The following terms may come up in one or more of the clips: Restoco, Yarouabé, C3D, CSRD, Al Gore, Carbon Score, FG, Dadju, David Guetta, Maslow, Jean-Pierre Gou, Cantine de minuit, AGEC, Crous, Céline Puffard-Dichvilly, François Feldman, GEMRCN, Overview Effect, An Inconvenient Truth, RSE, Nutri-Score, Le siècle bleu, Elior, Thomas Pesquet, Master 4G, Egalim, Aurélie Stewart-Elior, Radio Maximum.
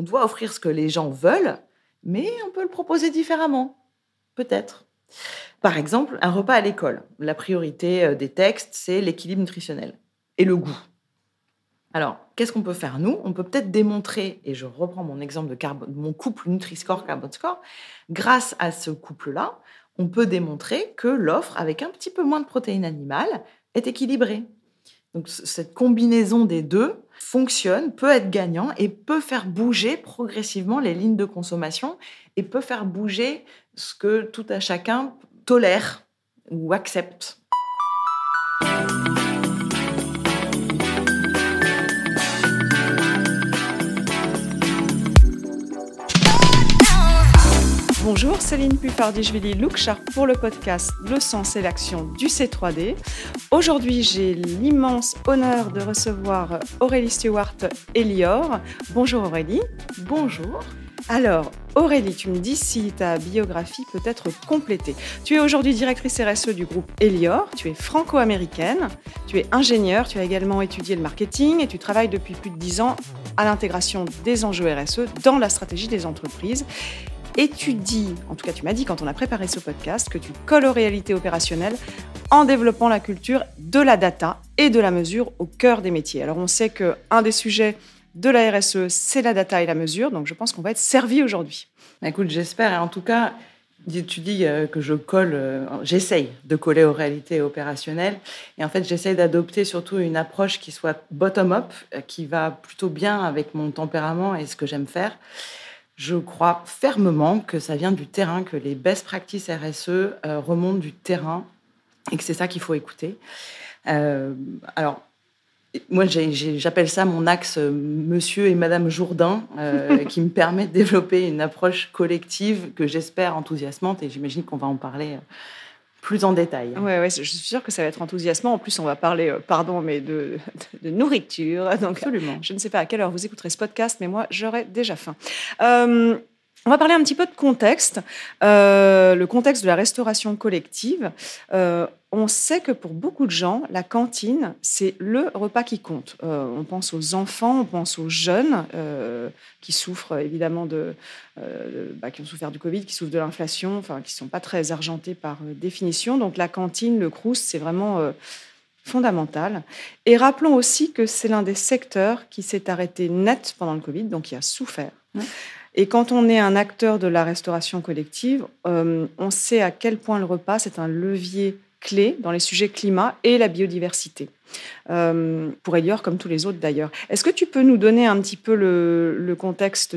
on doit offrir ce que les gens veulent, mais on peut le proposer différemment, peut-être. Par exemple, un repas à l'école. La priorité des textes, c'est l'équilibre nutritionnel et le goût. Alors, qu'est-ce qu'on peut faire, nous ? On peut peut-être démontrer, et je reprends mon exemple de mon couple Nutri-Score, Carbon Score, grâce à ce couple-là, on peut démontrer que l'offre avec un petit peu moins de protéines animales est équilibrée. Donc, cette combinaison des deux fonctionne, peut être gagnant et peut faire bouger progressivement les lignes de consommation et peut faire bouger ce que tout à chacun tolère ou accepte. Bonjour, Céline Puffard-Dichvilly, Look Sharp pour le podcast « Le sens et l'action du C3D ». Aujourd'hui, j'ai l'immense honneur de recevoir Aurélie Stewart-Elior. Bonjour Aurélie. Bonjour. Alors, Aurélie, tu me dis si ta biographie peut être complétée. Tu es aujourd'hui directrice RSE du groupe Elior, tu es franco-américaine, tu es ingénieure, tu as également étudié le marketing et tu travailles depuis plus de 10 ans à l'intégration des enjeux RSE dans la stratégie des entreprises. Et tu dis, en tout cas tu m'as dit quand on a préparé ce podcast, que tu colles aux réalités opérationnelles en développant la culture de la data et de la mesure au cœur des métiers. Alors on sait qu'un des sujets de la RSE, c'est la data et la mesure, donc je pense qu'on va être servi aujourd'hui. Écoute, j'espère, et en tout cas, tu dis que j'essaye de coller aux réalités opérationnelles, et en fait j'essaye d'adopter surtout une approche qui soit bottom-up, qui va plutôt bien avec mon tempérament et ce que j'aime faire. Je crois fermement que ça vient du terrain, que les best practices RSE remontent du terrain et que c'est ça qu'il faut écouter. Alors, moi, j'appelle ça mon axe Monsieur et Madame Jourdain qui me permet de développer une approche collective que j'espère enthousiasmante et j'imagine qu'on va en parler plus en détail. Ouais, je suis sûre que ça va être enthousiasmant. En plus, on va parler, de nourriture. Donc, absolument. Je ne sais pas à quelle heure vous écouterez ce podcast, mais moi, j'aurai déjà faim. On va parler un petit peu de contexte, le contexte de la restauration collective. On sait que pour beaucoup de gens, la cantine, c'est le repas qui compte. On pense aux enfants, on pense aux jeunes qui souffrent évidemment qui ont souffert du Covid, qui souffrent de l'inflation, enfin qui ne sont pas très argentés par définition. Donc la cantine, le Crous, c'est vraiment fondamental. Et rappelons aussi que c'est l'un des secteurs qui s'est arrêté net pendant le Covid, donc qui a souffert. Ouais. Et quand on est un acteur de la restauration collective, on sait à quel point le repas, c'est un levier clé dans les sujets climat et la biodiversité. Pour Elior, comme tous les autres d'ailleurs. Est-ce que tu peux nous donner un petit peu le contexte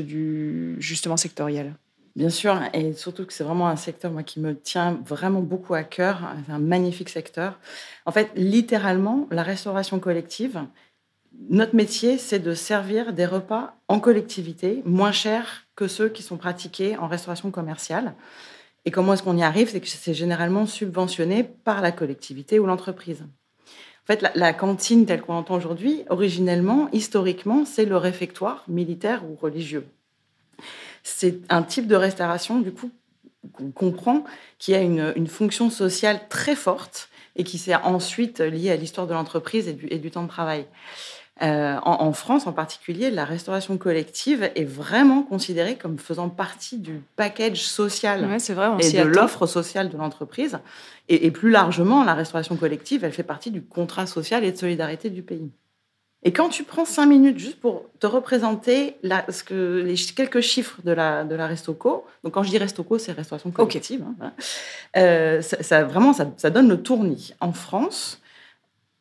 justement sectoriel ? Bien sûr, et surtout que c'est vraiment un secteur moi, qui me tient vraiment beaucoup à cœur. C'est un magnifique secteur. En fait, littéralement, la restauration collective, notre métier, c'est de servir des repas en collectivité moins chers que ceux qui sont pratiqués en restauration commerciale. Et comment est-ce qu'on y arrive ? C'est que c'est généralement subventionné par la collectivité ou l'entreprise. En fait, la cantine telle qu'on l'entend aujourd'hui, originellement, historiquement, c'est le réfectoire militaire ou religieux. C'est un type de restauration, du coup, qu'on comprend, qui a une fonction sociale très forte et qui s'est ensuite liée à l'histoire de l'entreprise et du temps de travail. En France, en particulier, la restauration collective est vraiment considérée comme faisant partie du package social de l'offre sociale de l'entreprise. Et plus largement, la restauration collective, elle fait partie du contrat social et de solidarité du pays. Et quand tu prends 5 minutes juste pour te représenter quelques chiffres de la Restoco, donc quand je dis Restoco, c'est restauration collective, okay. Ça donne le tournis. En France,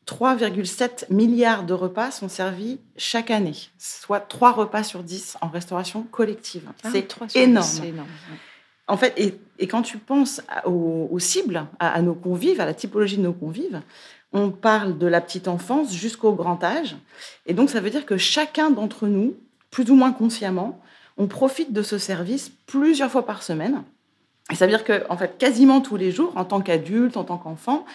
3,7 milliards de repas sont servis chaque année, soit 3 repas sur 10 en restauration collective. C'est énorme. 10, c'est énorme. En fait, et quand tu penses aux cibles, à nos convives, à la typologie de nos convives, on parle de la petite enfance jusqu'au grand âge. Et donc, ça veut dire que chacun d'entre nous, plus ou moins consciemment, on profite de ce service plusieurs fois par semaine. Et ça veut dire que, en fait, quasiment tous les jours, en tant qu'adulte, en tant qu'enfant,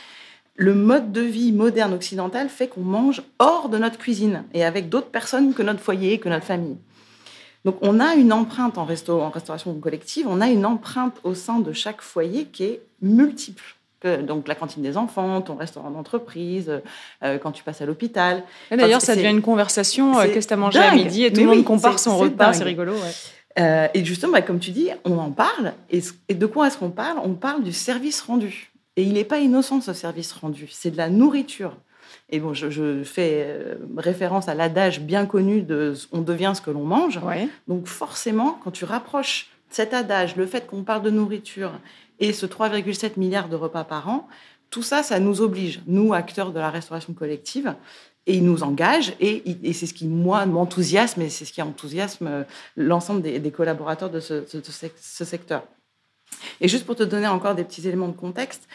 le mode de vie moderne occidental fait qu'on mange hors de notre cuisine et avec d'autres personnes que notre foyer, que notre famille. Donc, on a une empreinte en restauration collective, on a une empreinte au sein de chaque foyer qui est multiple. Donc, la cantine des enfants, ton restaurant d'entreprise, quand tu passes à l'hôpital. Et d'ailleurs, ça devient une conversation. Qu'est-ce que tu as mangé à midi? Et tout le monde compare son repas, c'est rigolo. Ouais. Et justement, bah, comme tu dis, on en parle. Et de quoi est-ce qu'on parle? On parle du service rendu. Et il n'est pas innocent, ce service rendu. C'est de la nourriture. Et bon, je fais référence à l'adage bien connu de « on devient ce que l'on mange ». Ouais. Donc forcément, quand tu rapproches cet adage, le fait qu'on parle de nourriture et ce 3,7 milliards de repas par an, tout ça, ça nous oblige, nous, acteurs de la restauration collective, et il nous engage, et c'est ce qui, moi, m'enthousiasme, et c'est ce qui enthousiasme l'ensemble des collaborateurs de ce secteur. Et juste pour te donner encore des petits éléments de contexte,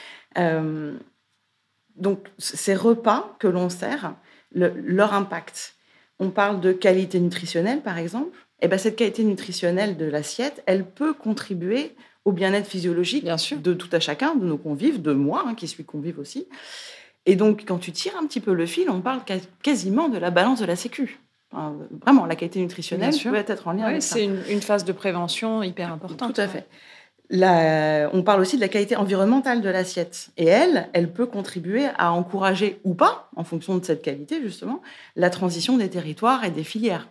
donc, ces repas que l'on sert, leur impact. On parle de qualité nutritionnelle, par exemple. Eh bien, cette qualité nutritionnelle de l'assiette, elle peut contribuer au bien-être physiologique de tout à chacun, de nos convives, de moi, qui suis convive aussi. Et donc, quand tu tires un petit peu le fil, on parle quasiment de la balance de la sécu. Enfin, vraiment, la qualité nutritionnelle peut être en lien avec ça. C'est une phase de prévention hyper importante. Tout à fait. On parle aussi de la qualité environnementale de l'assiette. Et elle peut contribuer à encourager ou pas, en fonction de cette qualité justement, la transition des territoires et des filières.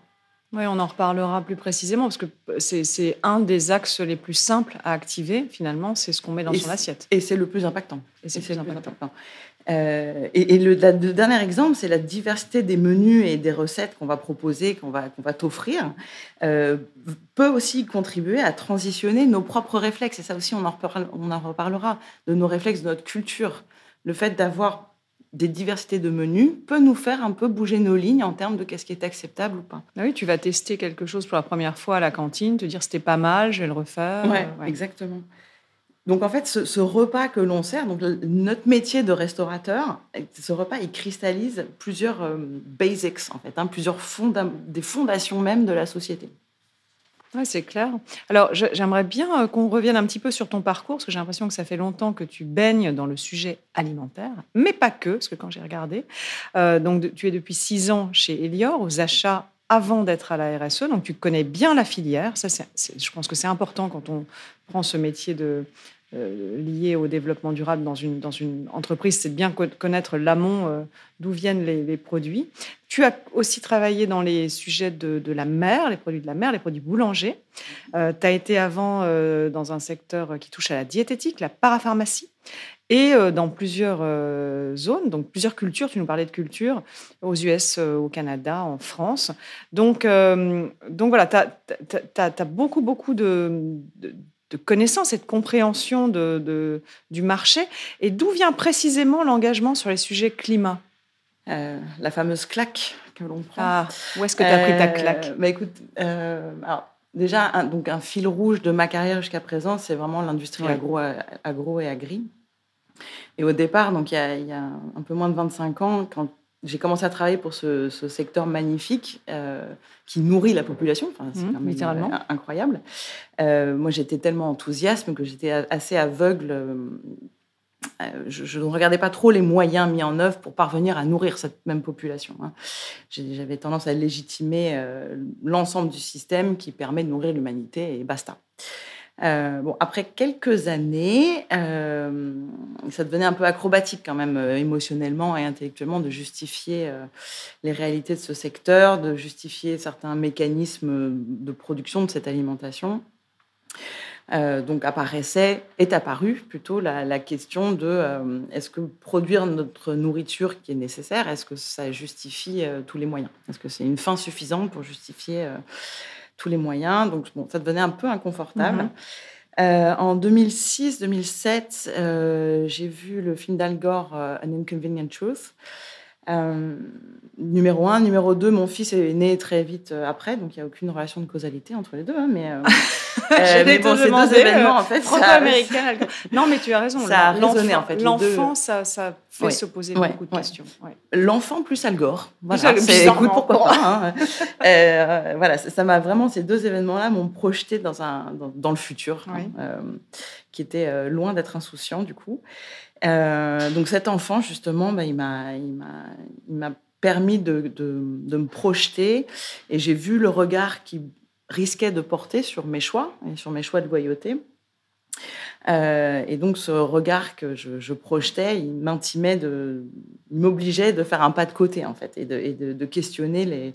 Oui, on en reparlera plus précisément, parce que c'est un des axes les plus simples à activer, finalement, c'est ce qu'on met dans son assiette. Et c'est le plus impactant. Le dernier exemple, c'est la diversité des menus et des recettes qu'on va proposer, qu'on va t'offrir, peut aussi contribuer à transitionner nos propres réflexes. Et ça aussi, on en reparlera, de nos réflexes, de notre culture. Le fait d'avoir des diversités de menus peut nous faire un peu bouger nos lignes en termes de qu'est-ce qui est acceptable ou pas. Ah oui, tu vas tester quelque chose pour la première fois à la cantine, te dire c'était pas mal, je vais le refaire. Oui, exactement. Donc, en fait, ce repas que l'on sert, donc notre métier de restaurateur, ce repas, il cristallise plusieurs basics, en fait, plusieurs des fondations même de la société. Oui, c'est clair. Alors, j'aimerais bien qu'on revienne un petit peu sur ton parcours, parce que j'ai l'impression que ça fait longtemps que tu baignes dans le sujet alimentaire, mais pas que, parce que quand j'ai regardé, donc tu es depuis 6 ans chez Elior, aux achats avant d'être à la RSE, donc tu connais bien la filière. Ça, je pense que c'est important quand on prend ce métier lié au développement durable dans une entreprise, c'est de bien connaître l'amont, d'où viennent les produits. Tu as aussi travaillé dans les sujets de la mer, les produits de la mer, les produits boulangers. Tu as été avant dans un secteur qui touche à la diététique, la parapharmacie, et dans plusieurs zones, donc plusieurs cultures. Tu nous parlais de culture aux US, au Canada, en France. Donc voilà, tu as beaucoup de connaissance et de compréhension du marché. Et d'où vient précisément l'engagement sur les sujets climat ? La fameuse claque que l'on prend. Ah, où est-ce que tu as pris ta claque ? Écoute, alors, déjà, un fil rouge de ma carrière jusqu'à présent, c'est vraiment l'industrie agro et agri. Et au départ, donc, il y a un peu moins de 25 ans, quand j'ai commencé à travailler pour ce secteur magnifique qui nourrit la population. Enfin, c'est littéralement incroyable. Moi, j'étais tellement enthousiaste que j'étais assez aveugle. Je ne regardais pas trop les moyens mis en œuvre pour parvenir à nourrir cette même population. J'avais tendance à légitimer l'ensemble du système qui permet de nourrir l'humanité et basta. Après quelques années, ça devenait un peu acrobatique quand même, émotionnellement et intellectuellement, de justifier les réalités de ce secteur, de justifier certains mécanismes de production de cette alimentation. Donc est apparue la question de est-ce que produire notre nourriture qui est nécessaire, est-ce que ça justifie tous les moyens ? Est-ce que c'est une fin suffisante pour justifier tous les moyens, donc ça devenait un peu inconfortable. En 2006-2007, j'ai vu le film d'Al Gore, An Inconvenient Truth, numéro 1. Numéro 2, mon fils est né très vite après, donc il n'y a aucune relation de causalité entre les deux, ces deux événements, en fait, franco-américain. Non, mais tu as raison, ça a résonné, en fait. L'enfant, deux... ça fait se poser beaucoup de questions. Ouais. L'enfant plus Al Gore. Voilà, écoute, pourquoi pas. Voilà, ça m'a vraiment, ces deux événements-là m'ont projeté dans le futur, qui était loin d'être insouciant, du coup. Donc cet enfant, justement, il m'a permis de me projeter, et j'ai vu le regard qui risquait de porter sur mes choix et sur mes choix de loyauté. Et donc, ce regard que je projetais, il m'intimait, il m'obligeait de faire un pas de côté, en fait, et de questionner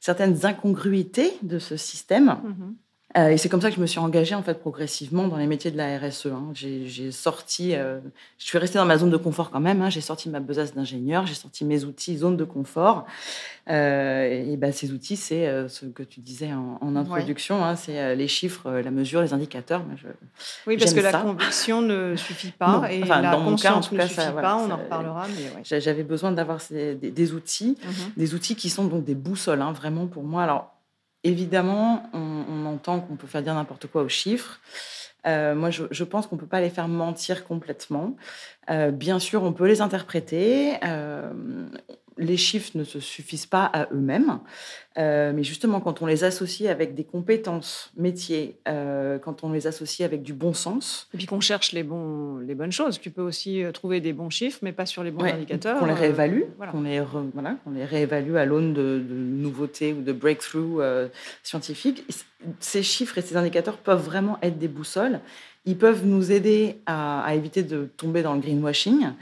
certaines incongruités de ce système. Mm-hmm. Et c'est comme ça que je me suis engagée, en fait, progressivement dans les métiers de la RSE. Hein. J'ai sorti... je suis restée dans ma zone de confort quand même. Hein. J'ai sorti ma besace d'ingénieur, j'ai sorti mes outils zone de confort. Ces outils, c'est ce que tu disais en introduction, hein, c'est les chiffres, la mesure, les indicateurs. Parce que la conviction ne suffit pas, la conscience ne suffit pas, on en reparlera. Mais ouais. J'avais besoin d'avoir des outils, mm-hmm. des outils qui sont donc des boussoles, hein, vraiment pour moi. Alors, évidemment, on entend qu'on peut faire dire n'importe quoi aux chiffres. Moi, je pense qu'on ne peut pas les faire mentir complètement. Bien sûr, on peut les interpréter. Les chiffres ne se suffisent pas à eux-mêmes. Mais justement, quand on les associe avec des compétences, métiers, quand on les associe avec du bon sens... Et puis qu'on cherche les bonnes choses. Tu peux aussi trouver des bons chiffres, mais pas sur les bons indicateurs. Qu'on les réévalue, qu'on les réévalue à l'aune de nouveautés ou de breakthroughs scientifiques. Ces chiffres et ces indicateurs peuvent vraiment être des boussoles. Ils peuvent nous aider à éviter de tomber dans le greenwashing.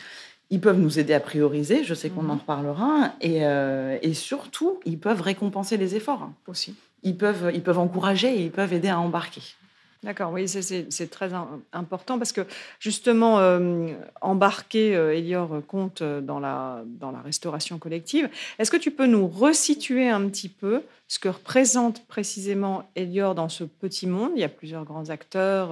Ils peuvent nous aider à prioriser, je sais qu'on en reparlera, et surtout, ils peuvent récompenser les efforts. Aussi. Ils peuvent encourager et ils peuvent aider à embarquer. D'accord, oui, c'est très important parce que justement, embarquer, Elior compte dans la restauration collective. Est-ce que tu peux nous resituer un petit peu ce que représente précisément Elior dans ce petit monde ? Il y a plusieurs grands acteurs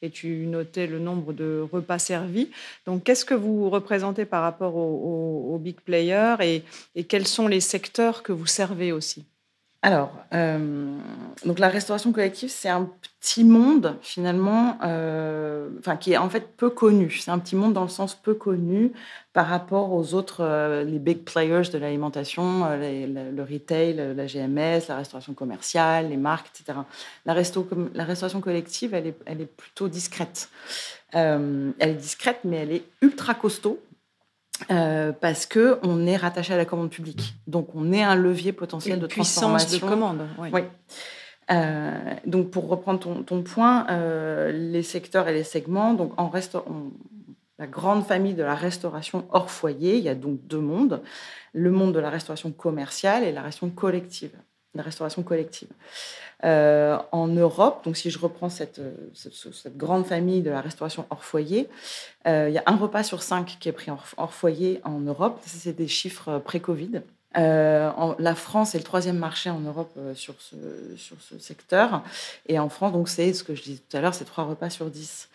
et tu notais le nombre de repas servis. Donc, qu'est-ce que vous représentez par rapport aux big players et quels sont les secteurs que vous servez aussi ? Alors, donc la restauration collective, c'est un petit monde finalement, qui est en fait peu connu. C'est un petit monde dans le sens peu connu par rapport aux autres, les big players de l'alimentation, le retail, la GMS, la restauration commerciale, les marques, etc. La restauration collective, elle est plutôt discrète. Elle est discrète, mais elle est ultra costaud. Parce qu'on est rattaché à la commande publique. Donc, on est un levier potentiel de transformation. Puissance de commande, oui. Donc, pour reprendre ton point, les secteurs et les segments, donc la grande famille de la restauration hors foyer, il y a donc deux mondes, le monde de la restauration commerciale et la restauration collective. En Europe, donc si je reprends cette grande famille de la restauration hors foyer, il y a un repas sur 5 qui est pris hors foyer en Europe. Ça, c'est des chiffres pré-Covid. La France est le 3e marché en Europe sur ce secteur. Et en France, donc, c'est ce que je disais tout à l'heure, c'est 3 repas sur 10.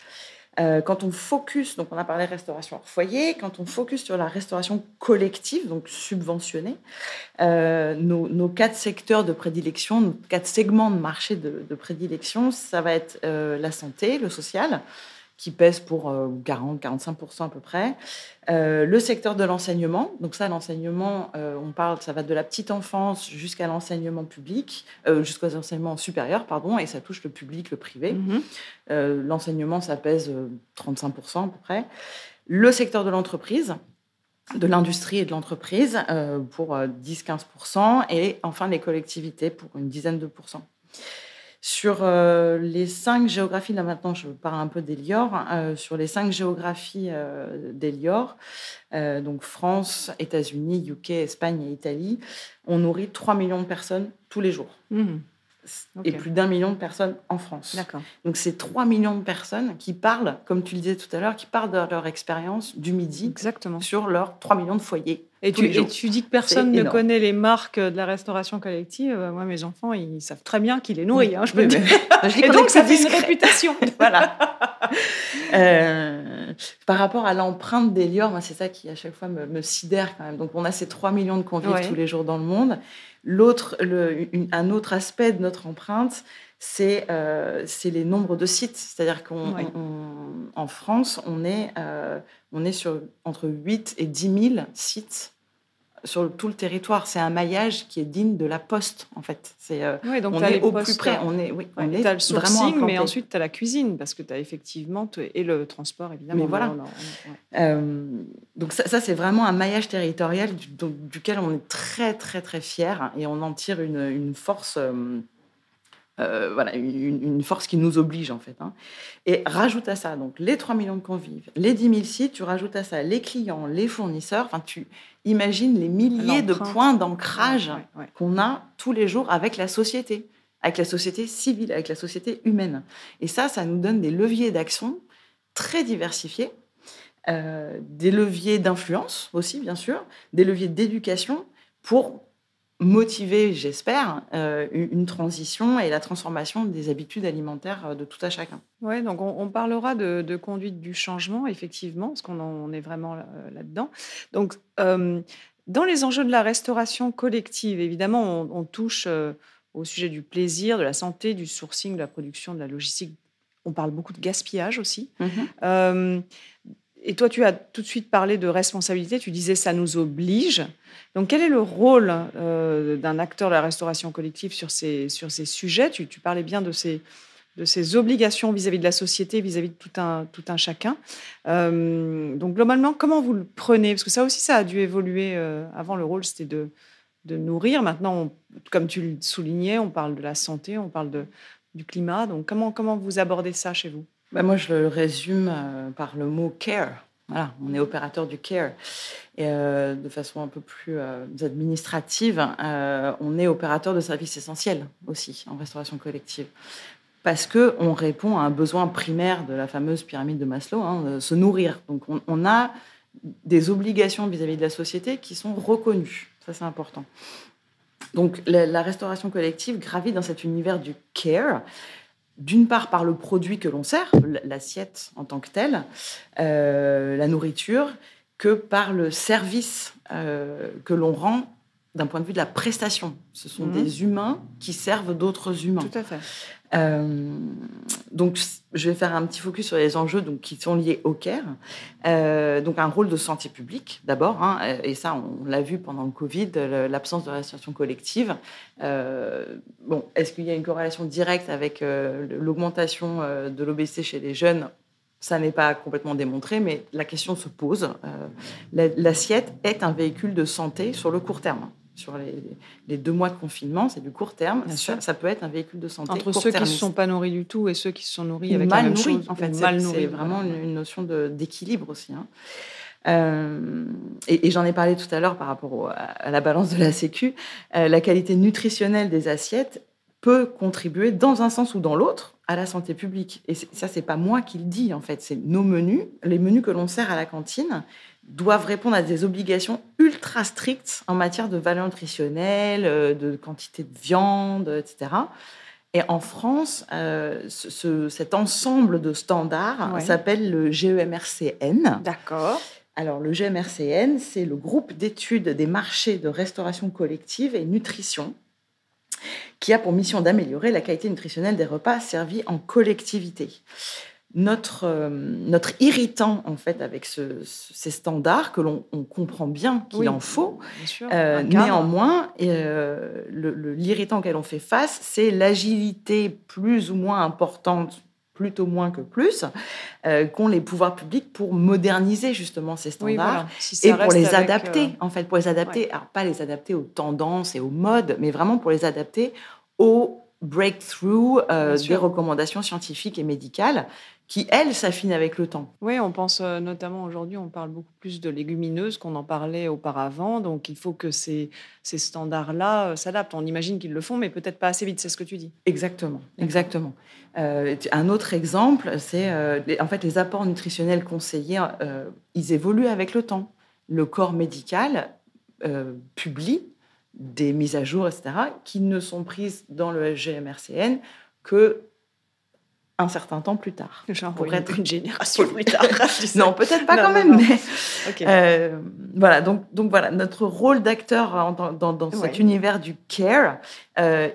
Quand on focus, donc on a parlé restauration hors foyer, quand on focus sur la restauration collective, donc subventionnée, nos 4 secteurs de prédilection, nos 4 segments de marché de prédilection, ça va être la santé, le social, qui pèse pour 40-45% à peu près, le secteur de l'enseignement, donc ça, l'enseignement, on parle, ça va de la petite enfance jusqu'à l'enseignement public, jusqu'aux enseignements supérieurs, et ça touche le public, le privé. Mm-hmm. L'enseignement, ça pèse 35% à peu près. Le secteur de l'entreprise, de l'industrie et de l'entreprise, pour 10-15%, et enfin les collectivités pour une dizaine de pourcents. Sur les 5 géographies, là maintenant je parle un peu d'Elior, sur les 5 géographies d'Elior, donc France, États-Unis, UK, Espagne et Italie, on nourrit 3 millions de personnes tous les jours. Mmh. Okay. Et plus d'1 million de personnes en France. D'accord. Donc, c'est 3 millions de personnes qui parlent, comme tu le disais tout à l'heure, qui parlent de leur expérience du midi. Exactement. Sur leurs 3 millions de foyers. Et tu dis que personne ne connaît les marques de la restauration collective. Moi, mes enfants, ils savent très bien qui les nourrit. Hein, je peux dire. Et donc, ça fait une réputation. Voilà. Par rapport à l'empreinte d'Elior, moi, c'est ça qui, à chaque fois, me sidère quand même. Donc, on a ces 3 millions de convives tous les jours dans le monde. Un autre aspect de notre empreinte, c'est les nombres de sites. C'est-à-dire qu'en France, on est sur entre 8 et 10 000 sites sur tout le territoire. C'est un maillage qui est digne de la poste, en fait. Donc on est au plus près. On est t'as le sourcing, mais ensuite, tu as la cuisine, parce que tu as effectivement... Et le transport, évidemment. Mais voilà. Donc, ça, c'est vraiment un maillage territorial duquel on est très, très, très fiers. Et on en tire une force... Voilà, une force qui nous oblige, en fait. Hein. Et rajoute à ça, donc, les 3 millions de convives, les 10 000 sites, tu rajoutes à ça les clients, les fournisseurs, enfin, tu imagines les milliers de points d'ancrage qu'on a tous les jours avec la société civile, avec la société humaine. Et ça, ça nous donne des leviers d'action très diversifiés, des leviers d'influence aussi, bien sûr, des leviers d'éducation pour motiver, j'espère, une transition et la transformation des habitudes alimentaires de tout à chacun. Oui, donc on parlera de conduite du changement, effectivement, parce qu'on est vraiment là-dedans. Donc, dans les enjeux de la restauration collective, évidemment, on touche au sujet du plaisir, de la santé, du sourcing, de la production, de la logistique. On parle beaucoup de gaspillage aussi. Mm-hmm. Et toi, tu as tout de suite parlé de responsabilité. Tu disais, ça nous oblige. Donc, quel est le rôle d'un acteur de la restauration collective sur ces sujets ? Tu parlais bien de ces obligations vis-à-vis de la société, vis-à-vis de tout un chacun. Donc, globalement, comment vous le prenez ? Parce que ça aussi, ça a dû évoluer. Avant, le rôle, c'était de nourrir. Maintenant, comme tu le soulignais, on parle de la santé, on parle du climat. Donc, comment vous abordez ça chez vous ? Ben moi, je le résume par le mot « care ». Voilà, on est opérateur du « care ». Et de façon un peu plus administrative, on est opérateur de services essentiels aussi en restauration collective. Parce qu'on répond à un besoin primaire de la fameuse pyramide de Maslow, de se nourrir. Donc, on a des obligations vis-à-vis de la société qui sont reconnues. Ça, c'est important. Donc, la restauration collective gravit dans cet univers du « care ». D'une part, par le produit que l'on sert, l'assiette en tant que telle, la nourriture, que par le service que l'on rend d'un point de vue de la prestation. Ce sont des humains qui servent d'autres humains. Tout à fait. Donc, je vais faire un petit focus sur les enjeux qui sont liés au care. Donc, un rôle de santé publique, d'abord. Et ça, on l'a vu pendant le Covid, l'absence de restauration collective. Est-ce qu'il y a une corrélation directe avec l'augmentation de l'obésité chez les jeunes ? Ça n'est pas complètement démontré, mais la question se pose. L'assiette est un véhicule de santé sur le court terme. Sur les 2 mois de confinement, c'est du court terme. Ça peut être un véhicule de santé entre ceux qui ne sont pas nourris du tout et ceux qui se sont nourris avec la même chose. En fait, c'est vraiment une notion d'équilibre aussi. Et j'en ai parlé tout à l'heure par rapport à la balance de la Sécu. La qualité nutritionnelle des assiettes peut contribuer dans un sens ou dans l'autre à la santé publique. Et ça, c'est pas moi qui le dis, en fait. C'est nos menus, les menus que l'on sert à la cantine, doivent répondre à des obligations ultra strictes en matière de valeur nutritionnelle, de quantité de viande, etc. Et en France, cet ensemble de standards s'appelle le GEMRCN. D'accord. Alors, le GEMRCN, c'est le groupe d'études des marchés de restauration collective et nutrition qui a pour mission d'améliorer la qualité nutritionnelle des repas servis en collectivité. Notre irritant, en fait, avec ces standards, que l'on comprend bien qu'il en faut, bien sûr, néanmoins, l'irritant auquel on fait face, c'est l'agilité plus ou moins importante, plutôt moins que plus, qu'ont les pouvoirs publics pour moderniser justement ces standards et pour les adapter, en fait, pour les adapter, alors pas les adapter aux tendances et aux modes, mais vraiment pour les adapter aux breakthrough des recommandations scientifiques et médicales qui, elles, s'affinent avec le temps. Oui, on pense notamment aujourd'hui, on parle beaucoup plus de légumineuses qu'on en parlait auparavant, donc il faut que ces standards-là s'adaptent. On imagine qu'ils le font, mais peut-être pas assez vite, c'est ce que tu dis. Exactement. Un autre exemple, c'est en fait les apports nutritionnels conseillés, ils évoluent avec le temps. Le corps médical publie des mises à jour, etc., qui ne sont prises dans le GEMRCN que un certain temps plus tard. Genre pour être une génération plus tard. Non, peut-être pas non. Mais okay. Voilà. Donc voilà, notre rôle d'acteur dans cet univers du care,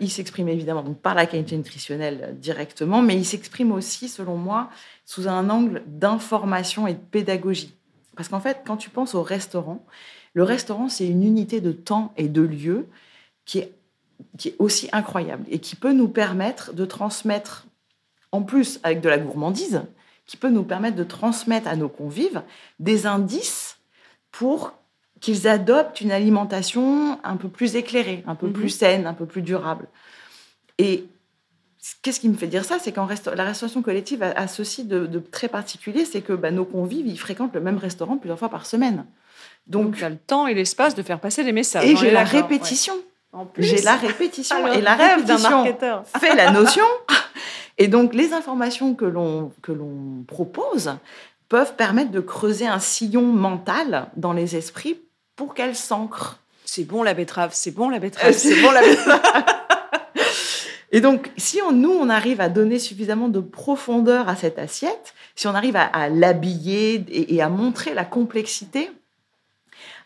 il s'exprime évidemment donc par la qualité nutritionnelle directement, mais il s'exprime aussi, selon moi, sous un angle d'information et de pédagogie. Parce qu'en fait, quand tu penses au restaurant, le restaurant, c'est une unité de temps et de lieu qui est aussi incroyable et qui peut nous permettre de transmettre, en plus avec de la gourmandise, qui peut nous permettre de transmettre à nos convives des indices pour qu'ils adoptent une alimentation un peu plus éclairée, un peu plus saine, un peu plus durable. Et Qu'est-ce qui me fait dire ça? C'est qu'en la restauration collective a ceci de très particulier, c'est que nos convives, ils fréquentent le même restaurant plusieurs fois par semaine. Donc tu as le temps et l'espace de faire passer les messages. Et j'ai la répétition. Ouais. En plus, j'ai la répétition. Alors, et la rêve d'un marketeur fait la notion. Et donc, les informations que l'on propose peuvent permettre de creuser un sillon mental dans les esprits pour qu'elles s'ancrent. C'est bon la betterave, c'est bon la betterave, c'est bon la betterave. Et donc, si nous, on arrive à donner suffisamment de profondeur à cette assiette, si on arrive à l'habiller et à montrer la complexité,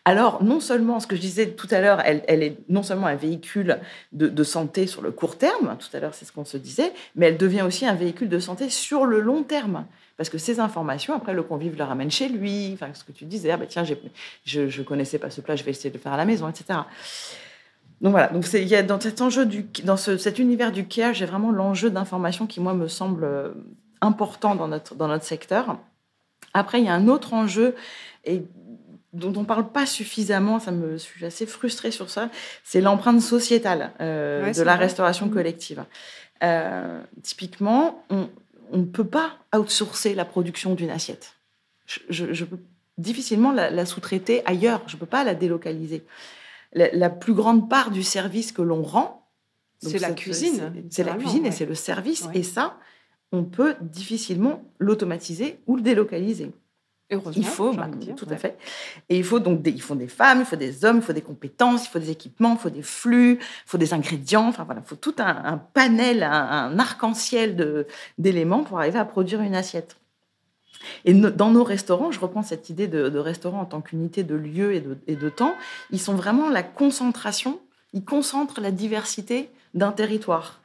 alors, non seulement, ce que je disais tout à l'heure, elle est non seulement un véhicule de santé sur le court terme, tout à l'heure c'est ce qu'on se disait, mais elle devient aussi un véhicule de santé sur le long terme. Parce que ces informations, après, le convive le ramène chez lui, enfin, ce que tu disais, tiens, je connaissais pas ce plat, je vais essayer de le faire à la maison, etc. Donc voilà, donc il y a dans cet enjeu, cet univers du care, j'ai vraiment l'enjeu d'information qui, moi, me semble important dans notre secteur. Après, il y a un autre enjeu, et dont on ne parle pas suffisamment, je suis assez frustrée sur ça, c'est l'empreinte sociétale de la restauration collective. Typiquement, on ne peut pas outsourcer la production d'une assiette. Je peux difficilement la sous-traiter ailleurs, je ne peux pas la délocaliser. La plus grande part du service que l'on rend, c'est la cuisine. C'est la cuisine et c'est le service, ouais. Et ça, on peut difficilement l'automatiser ou le délocaliser. Heureusement, il faut, tout à fait. Et il faut donc des femmes, il faut des hommes, il faut des compétences, il faut des équipements, il faut des flux, il faut des ingrédients. Enfin voilà, il faut tout un panel, un arc-en-ciel d'éléments pour arriver à produire une assiette. Et dans nos restaurants, je reprends cette idée de restaurant en tant qu'unité de lieu et de temps, ils sont vraiment la concentration, ils concentrent la diversité d'un territoire.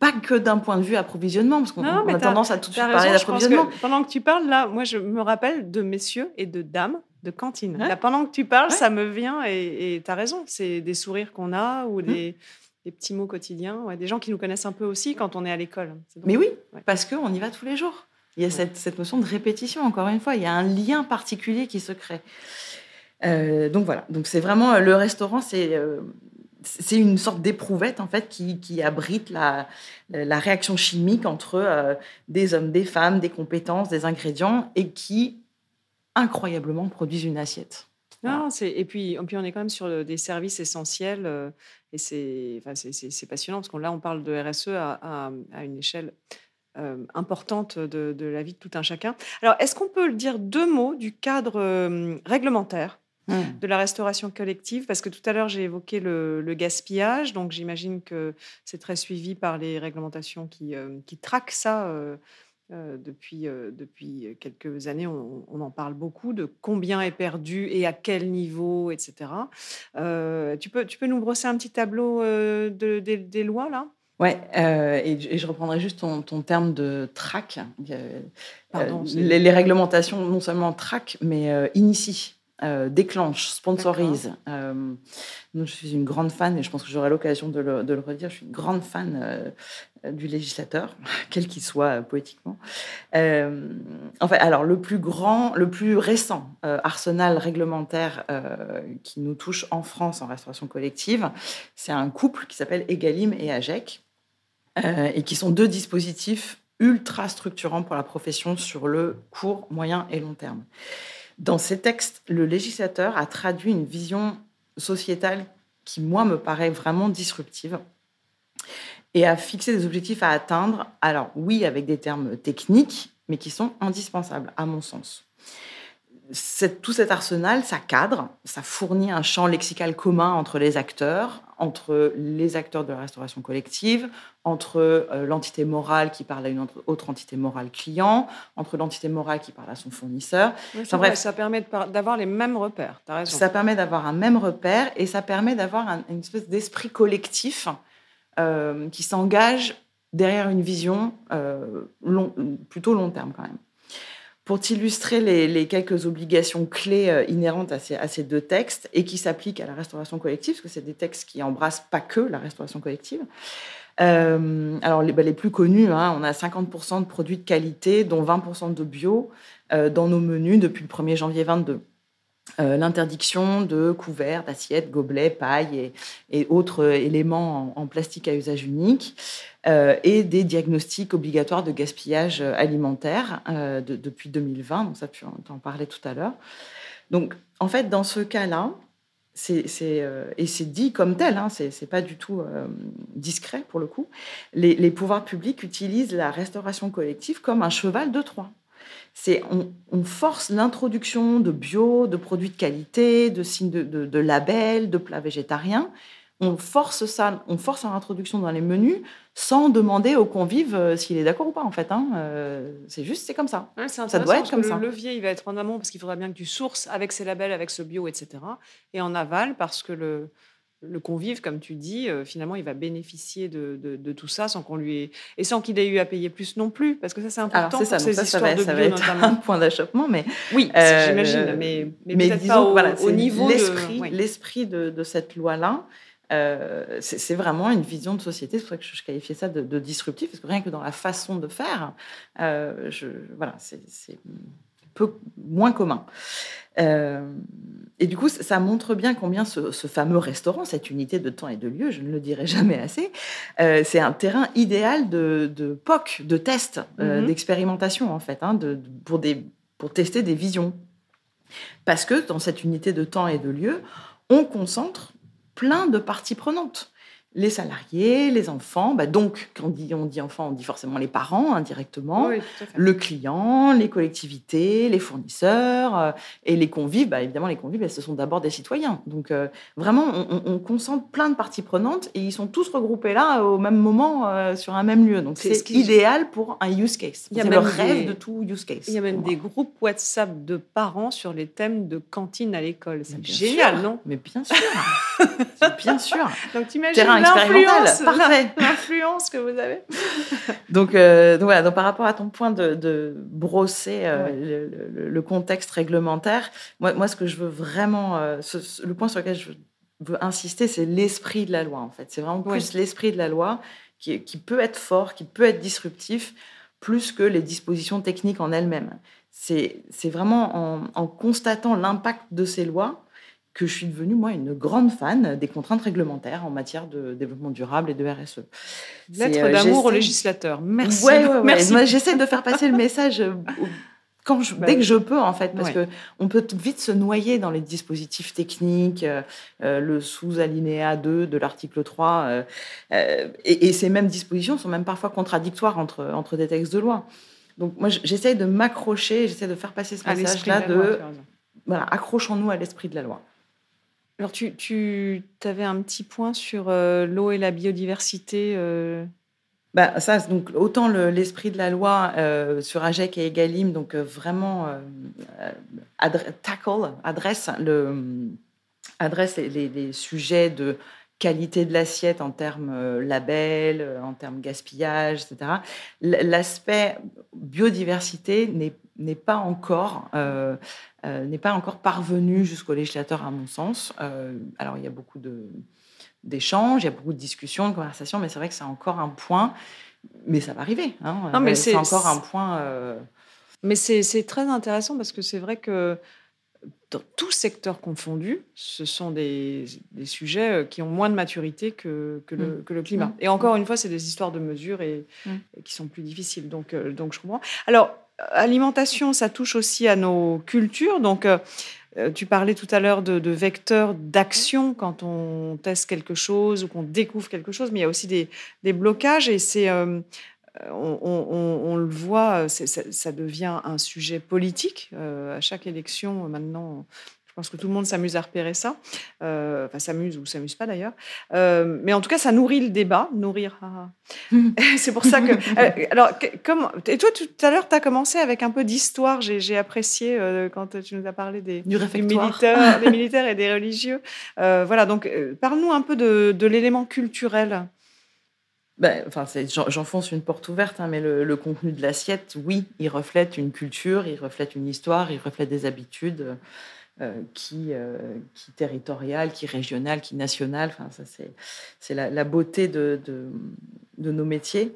Pas que d'un point de vue approvisionnement, parce qu'on a tendance à tout de suite parler d'approvisionnement. Pendant que tu parles, là, moi, je me rappelle de messieurs et de dames de cantine. Ouais. Là, pendant que tu parles, ça me vient, et tu as raison, c'est des sourires qu'on a ou des petits mots quotidiens, des gens qui nous connaissent un peu aussi quand on est à l'école. Mais oui, parce qu'on y va tous les jours. Il y a cette notion de répétition, encore une fois. Il y a un lien particulier qui se crée. Donc voilà, donc, c'est vraiment le restaurant, c'est une sorte d'éprouvette en fait qui abrite la réaction chimique entre des hommes, des femmes, des compétences, des ingrédients et qui incroyablement produisent une assiette. Voilà. Ah, et puis on est quand même sur des services essentiels et c'est passionnant parce que là on parle de RSE à une échelle importante de la vie de tout un chacun. Alors est-ce qu'on peut dire deux mots du cadre réglementaire de la restauration collective, parce que tout à l'heure j'ai évoqué le gaspillage, donc j'imagine que c'est très suivi par les réglementations qui traquent ça depuis quelques années, on en parle beaucoup de combien est perdu et à quel niveau, etc. Tu peux nous brosser un petit tableau des lois là? Oui, et je reprendrai juste ton terme de traque. Pardon, les réglementations non seulement traquent, mais initient. Déclenche, sponsorise. Je suis une grande fan, et je pense que j'aurai l'occasion de le redire, je suis une grande fan du législateur, quel qu'il soit poétiquement. Alors, le plus récent arsenal réglementaire qui nous touche en France en restauration collective, c'est un couple qui s'appelle Egalim et AGEC, et qui sont deux dispositifs ultra structurants pour la profession sur le court, moyen et long terme. Dans ces textes, le législateur a traduit une vision sociétale qui, moi, me paraît vraiment disruptive et a fixé des objectifs à atteindre, alors oui, avec des termes techniques, mais qui sont indispensables, à mon sens. Tout cet arsenal, ça cadre, ça fournit un champ lexical commun entre les acteurs de la restauration collective, entre l'entité morale qui parle à une autre entité morale client, entre l'entité morale qui parle à son fournisseur. Oui, enfin, bref, ça permet d'avoir les mêmes repères, t'as raison. Ça permet d'avoir un même repère et ça permet d'avoir une espèce d'esprit collectif qui s'engage derrière une vision plutôt long terme quand même. Pour t'illustrer les quelques obligations clés inhérentes à ces deux textes et qui s'appliquent à la restauration collective, parce que c'est des textes qui embrassent pas que la restauration collective. Alors, les plus connus, on a 50% de produits de qualité, dont 20% de bio dans nos menus depuis le 1er janvier 2022. l'interdiction de couverts, d'assiettes, gobelets, pailles et autres éléments en plastique à usage unique, et des diagnostics obligatoires de gaspillage alimentaire depuis 2020. Donc ça, tu en parlais tout à l'heure. Donc, en fait, dans ce cas-là, et c'est dit comme tel, hein, c'est pas du tout discret pour le coup, les pouvoirs publics utilisent la restauration collective comme un cheval de Troie. On force l'introduction de bio, de produits de qualité, de signes de labels, de plats végétariens. On force leur introduction dans les menus sans demander aux convives s'il est d'accord ou pas, en fait. Hein. C'est juste, c'est comme ça. Ouais, c'est ça doit être comme ça. Le levier, il va être en amont parce qu'il faudra bien que tu sources avec ces labels, avec ce bio, etc. Et en aval parce que le convive, comme tu dis, finalement, il va bénéficier de tout ça sans qu'on lui ait... et sans qu'il ait eu à payer plus non plus, parce que ça, c'est important. Alors, c'est ça, pour ces histoires de bio, notamment. Ça va être un point d'achoppement, mais... Oui, j'imagine, mais peut-être disons, pas au niveau l'esprit, de... Oui. L'esprit de cette loi-là, c'est vraiment une vision de société, c'est pour ça que je qualifiais ça de disruptif, parce que rien que dans la façon de faire, c'est peu moins commun. Et du coup, ça montre bien combien ce fameux restaurant, cette unité de temps et de lieu, je ne le dirai jamais assez, c'est un terrain idéal de POC, de test, d'expérimentation, en fait, hein, pour tester des visions. Parce que dans cette unité de temps et de lieu, on concentre plein de parties prenantes. Les salariés, les enfants, donc quand on dit enfants, on dit forcément les parents indirectement, oui, le client, les collectivités, les fournisseurs et les convives. Évidemment, les convives, ce sont d'abord des citoyens. Donc vraiment, on concentre plein de parties prenantes et ils sont tous regroupés là au même moment sur un même lieu. Donc c'est idéal pour un use case. C'est le rêve de tout use case. Il y a même des groupes WhatsApp de parents sur les thèmes de cantine à l'école. C'est génial, non ? Mais bien sûr, bien sûr. Donc t'imagines l'influence que vous avez. Donc voilà. Donc par rapport à ton point de brosser le contexte réglementaire, moi ce que je veux vraiment, le point sur lequel je veux insister, c'est l'esprit de la loi. En fait, c'est vraiment plus l'esprit de la loi qui peut être fort, qui peut être disruptif, plus que les dispositions techniques en elles-mêmes. C'est vraiment en constatant l'impact de ces lois que je suis devenue, moi, une grande fan des contraintes réglementaires en matière de développement durable et de RSE. Lettre d'amour au législateur. Merci. Ouais. Merci. Moi, j'essaie de faire passer le message dès que je peux, en fait, parce qu'on peut vite se noyer dans les dispositifs techniques, le sous-alinéa 2 de l'article 3. Et ces mêmes dispositions sont même parfois contradictoires entre des textes de loi. Donc, moi, j'essaie de m'accrocher, j'essaie de faire passer ce message-là accrochons-nous à l'esprit de la loi. Alors, tu avais un petit point sur l'eau et la biodiversité ça, donc, autant l'esprit de la loi sur AGEC et Egalim, donc vraiment adresse les sujets de qualité de l'assiette en termes label, en termes gaspillage, etc. L'aspect biodiversité n'est pas encore parvenu jusqu'au législateur, à mon sens. Alors, il y a beaucoup d'échanges, il y a beaucoup de discussions, de conversations, mais c'est vrai que c'est encore un point, mais ça va arriver. Hein. Non, mais c'est encore un point... Mais c'est très intéressant, parce que c'est vrai que dans tous secteurs confondus, ce sont des sujets qui ont moins de maturité que le climat. Et encore une fois, c'est des histoires de mesures et qui sont plus difficiles. Donc je comprends. Alors, alimentation, ça touche aussi à nos cultures. Donc, tu parlais tout à l'heure de vecteurs d'action quand on teste quelque chose ou qu'on découvre quelque chose, mais il y a aussi des blocages et c'est... On le voit, ça devient un sujet politique. À chaque élection, maintenant, je pense que tout le monde s'amuse à repérer ça. S'amuse ou s'amuse pas, d'ailleurs. Mais en tout cas, ça nourrit le débat. Nourrir. C'est pour ça que... Et toi, tout à l'heure, tu as commencé avec un peu d'histoire. J'ai apprécié quand tu nous as parlé des militaires et des religieux. Donc, parle-nous un peu de l'élément culturel. J'enfonce une porte ouverte, hein, mais le contenu de l'assiette, oui, il reflète une culture, il reflète une histoire, il reflète des habitudes qui territoriales, qui régionales, qui nationales. Enfin, ça, c'est la beauté de nos métiers.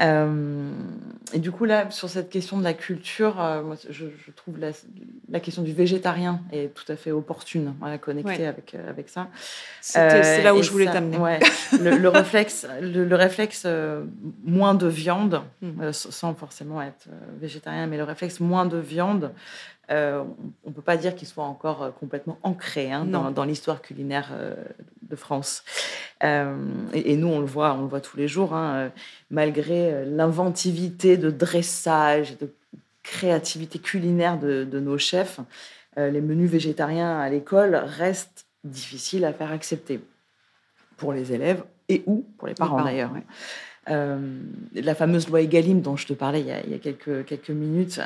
Et du coup, là, sur cette question de la culture, moi, je trouve la question du végétarien est tout à fait opportune, voilà, connectée avec ça. C'est là où je voulais t'amener. Ouais, le réflexe moins de viande, sans forcément être végétarien, mais le réflexe moins de viande, on ne peut pas dire qu'il soit encore complètement ancré dans l'histoire culinaire de France. Et nous, on le voit tous les jours, malgré l'inventivité de dressage et de créativité culinaire de nos chefs, les menus végétariens à l'école restent difficiles à faire accepter pour les élèves et ou pour les parents d'ailleurs. Ouais. La fameuse loi Egalim dont je te parlais il y a quelques minutes,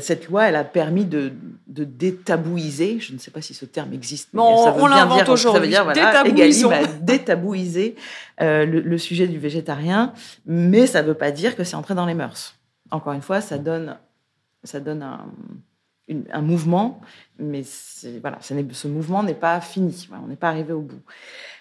cette loi, elle a permis de détabouiser, je ne sais pas si ce terme existe, mais bon, ça veut bien dire aujourd'hui. Ça veut dire, voilà, Egalim a détabouisé le sujet du végétarien, mais ça ne veut pas dire que c'est entré dans les mœurs. Encore une fois, ça donne un mouvement, mais voilà, ce mouvement n'est pas fini, on n'est pas arrivé au bout.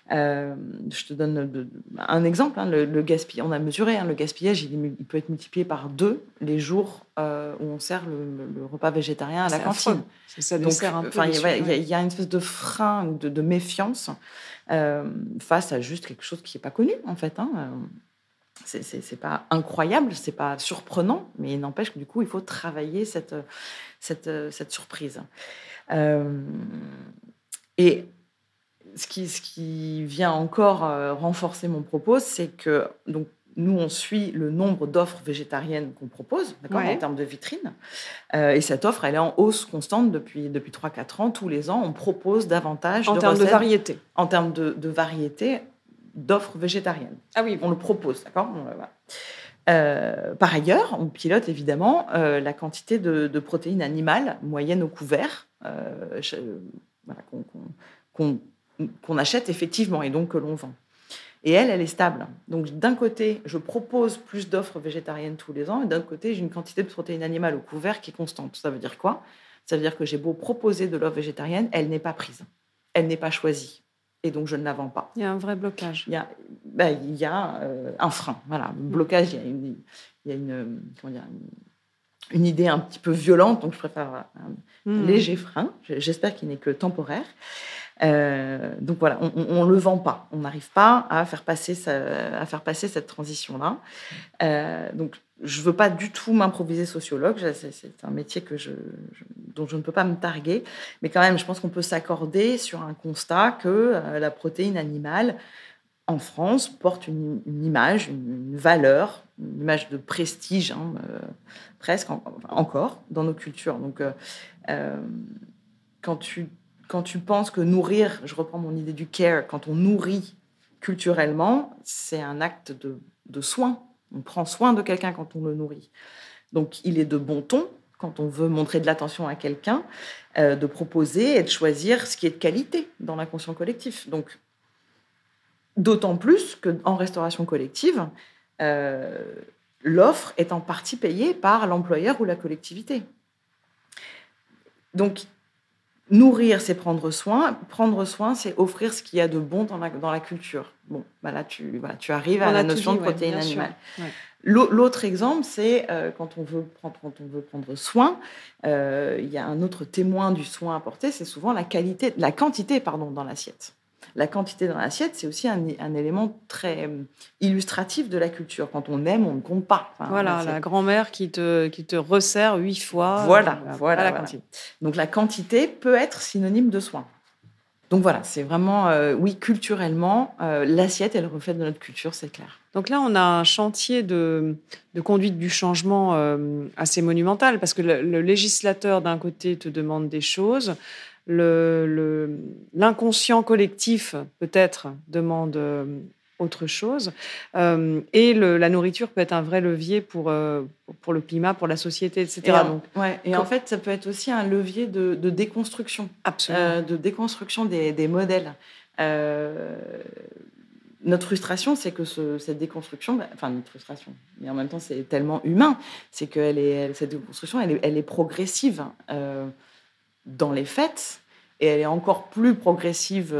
Je te donne un exemple, le gaspillage. On a mesuré, le gaspillage, il peut être multiplié par 2 les jours où on sert le repas végétarien à la cantine. Ça dessert un peu. Il y a une espèce de frein ou de méfiance face à juste quelque chose qui n'est pas connu, en fait. C'est pas incroyable, c'est pas surprenant, mais il n'empêche que du coup, il faut travailler cette surprise. Et ce qui vient encore renforcer mon propos, c'est que donc, nous, on suit le nombre d'offres végétariennes qu'on propose, en termes de vitrine. Et cette offre, elle est en hausse constante depuis 3-4 ans. Tous les ans, on propose davantage de recettes. En termes de variété. En termes de variété d'offres végétariennes. Ah oui, bon. On le propose, d'accord ? Par ailleurs, on pilote évidemment la quantité de protéines animales moyenne au couvert qu'on achète effectivement et donc que l'on vend. Et elle est stable. Donc, d'un côté, je propose plus d'offres végétariennes tous les ans, et d'un côté, j'ai une quantité de protéines animales au couvert qui est constante. Ça veut dire quoi ? Ça veut dire que j'ai beau proposer de l'offre végétarienne, elle n'est pas prise, elle n'est pas choisie, et donc je ne la vends pas. Il y a un vrai blocage. Il y a un frein. Voilà, blocage. Il y a une idée un petit peu violente, donc je préfère un léger frein. J'espère qu'il n'est que temporaire. Donc voilà, on le vend pas, on n'arrive pas à faire passer cette transition-là. Donc je veux pas du tout m'improviser sociologue, c'est un métier que dont je ne peux pas me targuer, mais quand même je pense qu'on peut s'accorder sur un constat que la protéine animale en France porte une image, une valeur, une image de prestige presque encore dans nos cultures. Donc quand tu penses que nourrir, je reprends mon idée du care, quand on nourrit culturellement, c'est un acte de soin. On prend soin de quelqu'un quand on le nourrit. Donc, il est de bon ton, quand on veut montrer de l'attention à quelqu'un, de proposer et de choisir ce qui est de qualité dans l'inconscient collectif. Donc, d'autant plus qu'en restauration collective, l'offre est en partie payée par l'employeur ou la collectivité. Donc, nourrir, c'est prendre soin. Prendre soin, c'est offrir ce qu'il y a de bon dans la culture. Bon, bah là, tu arrives à la notion de protéines animales. Ouais. L'autre exemple, c'est quand on veut prendre soin, il y a un autre témoin du soin apporté, c'est souvent la quantité, dans l'assiette. La quantité dans l'assiette, c'est aussi un élément très illustratif de la culture. Quand on aime, on ne compte pas. Enfin, voilà, la grand-mère qui te resserre 8 fois. Voilà. Quantité. Donc, la quantité peut être synonyme de soin. Donc, voilà, c'est vraiment, culturellement, l'assiette est le reflet de notre culture, c'est clair. Donc là, on a un chantier de conduite du changement assez monumental, parce que le législateur, d'un côté, te demande des choses. L'inconscient collectif, peut-être, demande autre chose. Et la nourriture peut être un vrai levier pour le climat, pour la société, etc. En fait, ça peut être aussi un levier de déconstruction. Absolument. De déconstruction des modèles. Notre frustration, c'est que cette déconstruction... notre frustration, mais en même temps, c'est tellement humain. C'est que cette déconstruction, elle est progressive. Dans les faits, et elle est encore plus progressive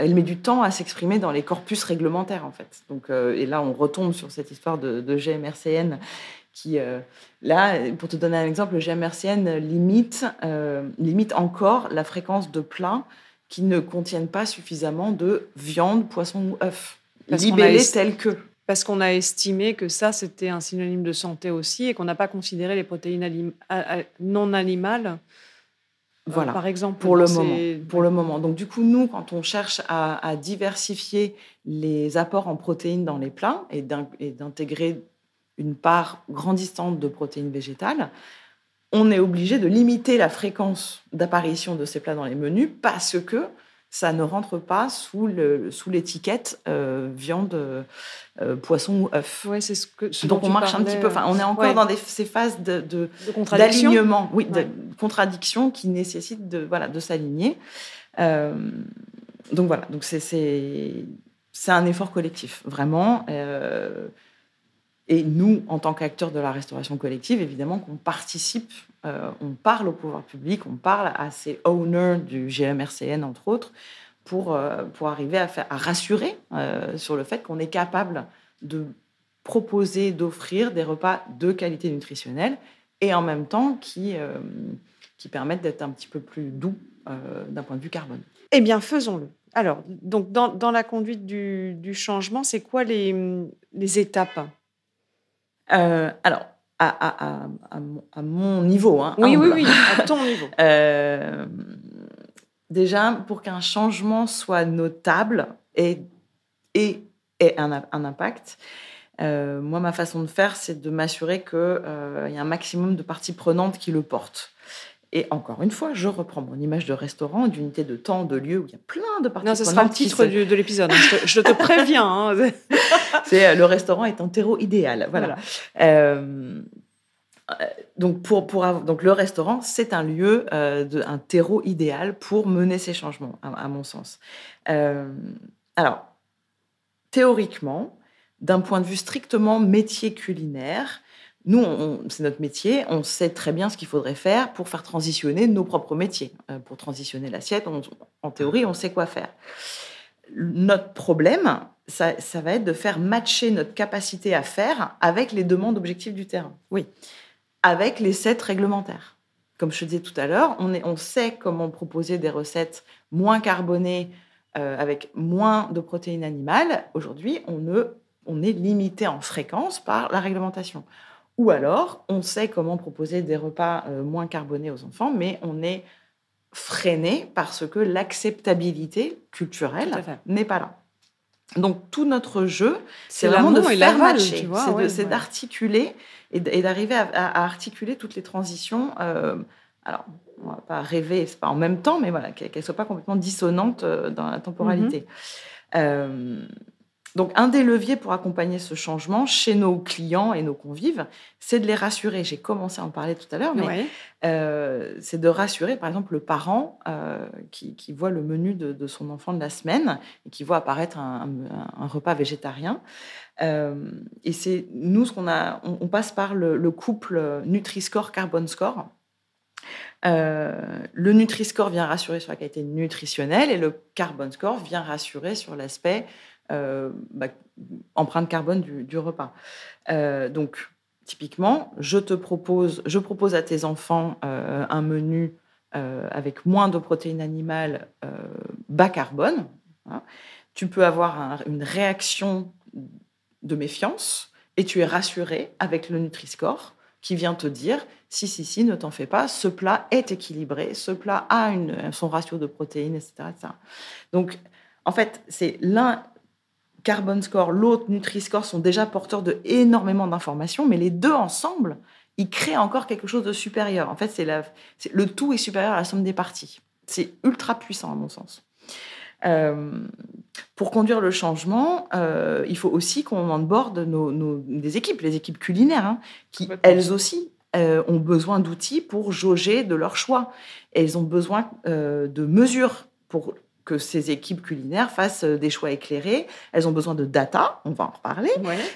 elle met du temps à s'exprimer dans les corpus réglementaires, en fait. Donc, et là, on retombe sur cette histoire de GEMRCN qui, là, pour te donner un exemple, le GEMRCN limite encore la fréquence de plats qui ne contiennent pas suffisamment de viande, poisson ou œufs, libellés tels que. Parce qu'on a estimé que ça, c'était un synonyme de santé aussi et qu'on n'a pas considéré les protéines non animales. Voilà, par exemple, pour le moment. Donc, du coup, nous, quand on cherche à diversifier les apports en protéines dans les plats et d'intégrer une part grandissante de protéines végétales, on est obligé de limiter la fréquence d'apparition de ces plats dans les menus parce que ça ne rentre pas sous l'étiquette viande, poisson ou œuf. Ouais, c'est ce donc on marche un petit peu. Enfin, on est encore dans ces phases d'alignement, de contradiction qui nécessite de s'aligner. Donc voilà, donc c'est un effort collectif vraiment. Et nous, en tant qu'acteurs de la restauration collective, évidemment qu'on participe, on parle au pouvoir public, on parle à ces owners du GEMRCN, entre autres, pour arriver à rassurer sur le fait qu'on est capable de proposer, d'offrir des repas de qualité nutritionnelle et en même temps qui permettent d'être un petit peu plus doux d'un point de vue carbone. Eh bien, faisons-le. Alors, donc, dans la conduite du changement, c'est quoi les étapes ? Alors, à mon niveau. Hein, oui, à ton niveau. Déjà, pour qu'un changement soit notable et ait un impact, moi, ma façon de faire, c'est de m'assurer qu'il y a un maximum de parties prenantes qui le portent. Et encore une fois, je reprends mon image de restaurant, d'unité de temps, de lieu, où il y a plein de parties prenantes. Non, ce sera le titre de l'épisode, je te préviens. Hein. C'est le restaurant est un terreau idéal. Voilà. Donc, donc le restaurant, c'est un lieu, un terreau idéal pour mener ces changements, à mon sens. Alors, théoriquement, d'un point de vue strictement métier culinaire, nous, c'est notre métier, on sait très bien ce qu'il faudrait faire pour faire transitionner nos propres métiers. Pour transitionner l'assiette, en théorie, on sait quoi faire. Notre problème, ça va être de faire matcher notre capacité à faire avec les demandes objectives du terrain. Oui, avec les sets réglementaires. Comme je te disais tout à l'heure, on sait comment proposer des recettes moins carbonées, avec moins de protéines animales. Aujourd'hui, on est limité en fréquence par la réglementation. Ou alors, on sait comment proposer des repas moins carbonés aux enfants, mais on est freiné parce que l'acceptabilité culturelle n'est pas là. Donc, tout notre jeu, c'est vraiment de faire matcher, c'est d'articuler et d'arriver à articuler toutes les transitions. Alors, on ne va pas rêver, ce n'est pas en même temps, mais voilà, qu'elles ne soient pas complètement dissonantes dans la temporalité. Donc, un des leviers pour accompagner ce changement chez nos clients et nos convives, c'est de les rassurer. J'ai commencé à en parler tout à l'heure, mais c'est de rassurer, par exemple, le parent qui voit le menu de son enfant de la semaine et qui voit apparaître un repas végétarien. Et c'est nous, ce qu'on a, on passe par le couple Nutri-Score, Carbon Score. Le Nutri-Score vient rassurer sur la qualité nutritionnelle et le Carbon Score vient rassurer sur l'aspect empreinte carbone du repas. Donc, typiquement, je propose à tes enfants un menu avec moins de protéines animales bas carbone. Hein. Tu peux avoir une réaction de méfiance et tu es rassuré avec le Nutri-Score qui vient te dire si, ne t'en fais pas, ce plat est équilibré, ce plat a son ratio de protéines, etc. Donc, en fait, c'est l'un... Carbon Score, l'autre, Nutri-Score sont déjà porteurs de énormément d'informations, mais les deux ensemble, ils créent encore quelque chose de supérieur. En fait, le tout est supérieur à la somme des parties. C'est ultra puissant, à mon sens. Pour conduire le changement, il faut aussi qu'on onboarde les équipes culinaires, hein, qui, elles aussi, ont besoin d'outils pour jauger de leur choix. Elles ont besoin de mesures pour... que ces équipes culinaires fassent des choix éclairés. Elles ont besoin de data, on va en reparler,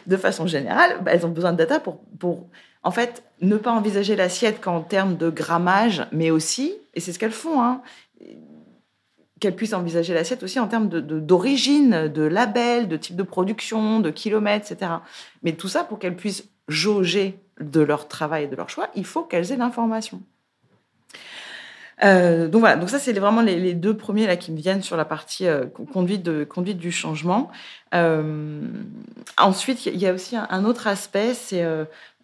de façon générale. Elles ont besoin de data pour, en fait, ne pas envisager l'assiette qu'en termes de grammage, mais aussi, et c'est ce qu'elles font, hein, qu'elle puisse envisager l'assiette aussi en termes d'origine, de label, de type de production, de kilomètres, etc. Mais tout ça, pour qu'elles puissent jauger de leur travail et de leur choix, il faut qu'elles aient l'information. Donc voilà, donc ça c'est vraiment les deux premiers là qui me viennent sur la partie conduite du changement. Ensuite, il y a aussi un autre aspect, c'est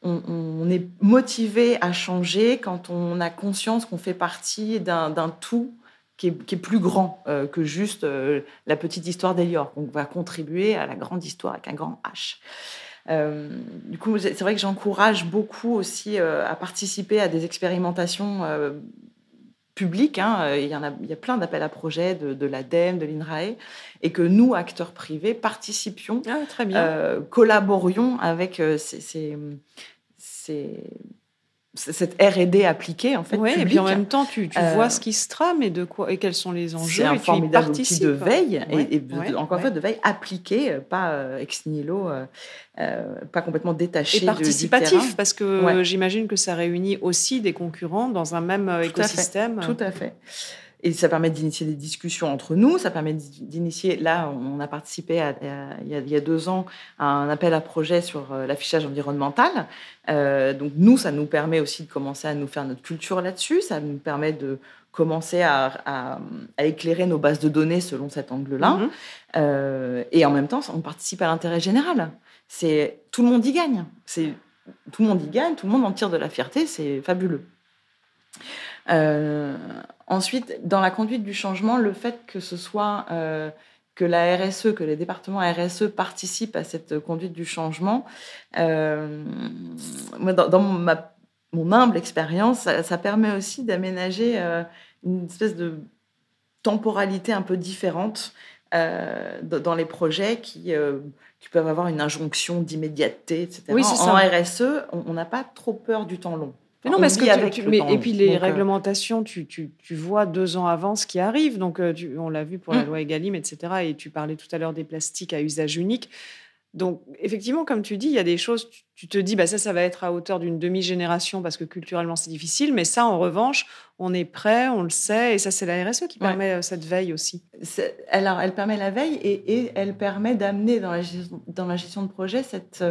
on est motivé à changer quand on a conscience qu'on fait partie d'un tout qui est plus grand que juste la petite histoire d'Elior. On va contribuer à la grande histoire avec un grand H. Du coup, c'est vrai que j'encourage beaucoup aussi à participer à des expérimentations public, hein, il y a plein d'appels à projets de l'ADEME, de l'INRAE, et que nous, acteurs privés, participions, très bien. Collaborions avec cette R&D appliquée, en fait, ouais, publique. Et puis en même temps, tu vois ce qui se trame et de quoi et quels sont les enjeux. C'est un formidable outil de veille, et encore une fois, de veille appliquée, pas ex nihilo, pas complètement détaché. Et participatif, du terrain. Parce que j'imagine que ça réunit aussi des concurrents dans un même écosystème. Tout à fait. Et ça permet d'initier des discussions entre nous, ça permet d'initier... Là, on a participé il y a 2 ans à un appel à projet sur l'affichage environnemental. Donc nous, ça nous permet aussi de commencer à nous faire notre culture là-dessus, ça nous permet de commencer à éclairer nos bases de données selon cet angle-là. Mm-hmm. Et en même temps, on participe à l'intérêt général. Tout le monde y gagne. Tout le monde y gagne, tout le monde en tire de la fierté, c'est fabuleux. Ensuite, dans la conduite du changement, le fait que ce soit que la RSE, que les départements RSE participent à cette conduite du changement, dans mon humble expérience, ça permet aussi d'aménager une espèce de temporalité un peu différente dans les projets qui peuvent avoir une injonction d'immédiateté, etc. Oui, c'est ça. En RSE, on n'a pas trop peur du temps long. Mais non, parce que et puis les réglementations, tu vois 2 ans avant ce qui arrive. Donc, on l'a vu pour la loi Egalim, etc. Et tu parlais tout à l'heure des plastiques à usage unique. Donc, effectivement, comme tu dis, il y a des choses, tu te dis, ça va être à hauteur d'une demi-génération parce que culturellement, c'est difficile. Mais ça, en revanche, on est prêt, on le sait. Et ça, c'est la RSE qui permet cette veille aussi. Elle permet la veille et elle permet d'amener dans la gestion de projet cette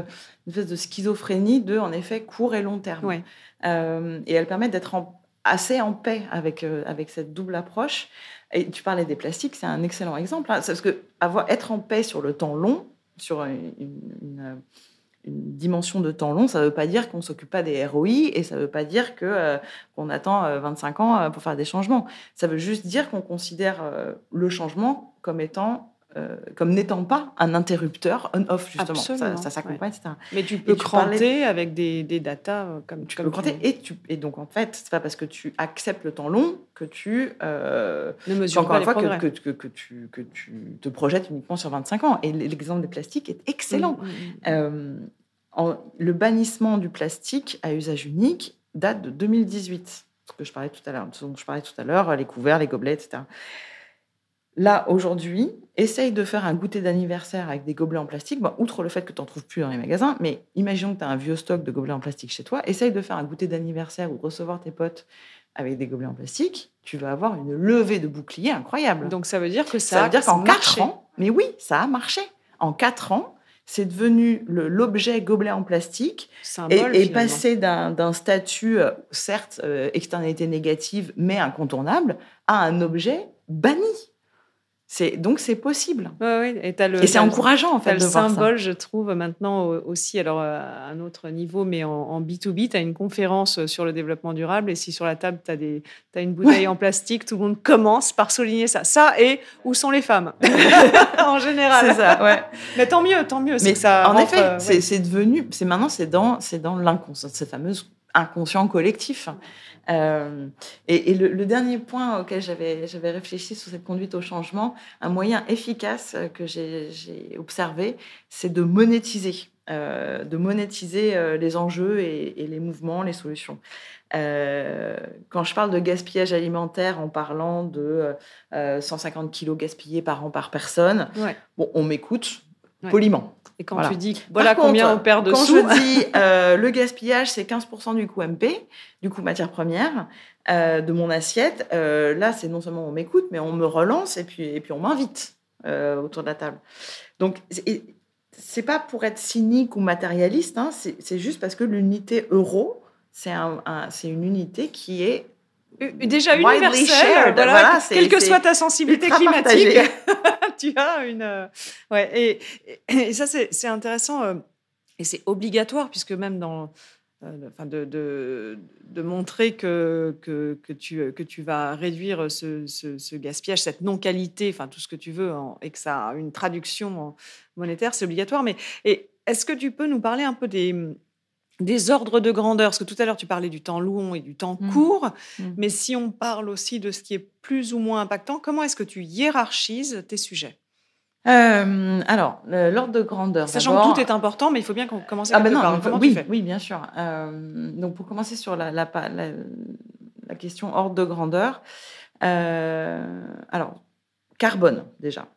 espèce de schizophrénie de, en effet, court et long terme. Ouais. Et elle permet d'être assez en paix avec cette double approche. Et tu parlais des plastiques, c'est un excellent exemple. Hein, parce que être en paix sur le temps long, sur une dimension de temps long, ça ne veut pas dire qu'on ne s'occupe pas des ROI et ça ne veut pas dire qu'on attend 25 ans pour faire des changements. Ça veut juste dire qu'on considère le changement comme n'étant pas un interrupteur on-off, justement. Absolument, ça s'accompagne, etc. Mais tu peux cranter avec des datas comme tu peux cranter. Et donc, en fait, ce n'est pas parce que tu acceptes le temps long que tu... ne mesures pas les progrès. Encore une fois, que tu te projettes uniquement sur 25 ans. Et l'exemple des plastiques est excellent. Le bannissement du plastique à usage unique date de 2018, ce dont je parlais tout à l'heure, les couverts, les gobelets, etc. Là, aujourd'hui, essaye de faire un goûter d'anniversaire avec des gobelets en plastique. Outre le fait que tu n'en trouves plus dans les magasins, mais imaginons que tu as un vieux stock de gobelets en plastique chez toi. Essaye de faire un goûter d'anniversaire ou de recevoir tes potes avec des gobelets en plastique. Tu vas avoir une levée de bouclier incroyable. Donc, ça veut dire que ça a marché. Ça veut dire qu'en 4 ans... Mais oui, ça a marché. En 4 ans, c'est devenu l'objet gobelet en plastique symbole, et passé d'un statut, certes, externalité négative, mais incontournable, à un objet banni. Donc, c'est possible. Oui. Et c'est encourageant, en fait, de voir ça. Le symbole, je trouve, maintenant aussi, alors à un autre niveau, mais en B2B, tu as une conférence sur le développement durable, et si sur la table, tu as une bouteille en plastique, tout le monde commence par souligner ça. Ça, et où sont les femmes, en général. C'est ça, ouais. Mais tant mieux. Mais ça, en effet, c'est devenu... Maintenant, c'est dans l'inconscient, cette fameuse... inconscient collectif. Et le dernier point auquel j'avais réfléchi sur cette conduite au changement, un moyen efficace que j'ai observé, c'est de monétiser les enjeux et les mouvements, les solutions. Quand je parle de gaspillage alimentaire en parlant de 150 kilos gaspillés par an par personne, on m'écoute. ouais. poliment. Et quand voilà. tu dis, voilà par combien contre, on perd de quand sous. Quand je dis le gaspillage, c'est 15% du coût MP, du coût matière première, de mon assiette. Là, c'est non seulement on m'écoute, mais on me relance et puis on m'invite autour de la table. Donc, c'est pas pour être cynique ou matérialiste, hein, c'est juste parce que l'unité euro, c'est une unité qui est déjà universelle. Voilà, quelle que soit ta sensibilité climatique, tu as une. Ouais, et ça, c'est intéressant et c'est obligatoire, puisque même dans. Enfin, de montrer que tu vas réduire ce gaspillage, cette non-qualité, enfin tout ce que tu veux, et que ça a une traduction monétaire, c'est obligatoire. Mais est-ce que tu peux nous parler un peu des ordres de grandeur? Parce que tout à l'heure, tu parlais du temps long et du temps court, mais si on parle aussi de ce qui est plus ou moins impactant, comment est-ce que tu hiérarchises tes sujets? Alors, l'ordre de grandeur. Sachant d'abord, que tout est important, mais il faut bien qu'on commence par oui, bien sûr. Donc, pour commencer sur la question ordre de grandeur, alors, carbone, déjà.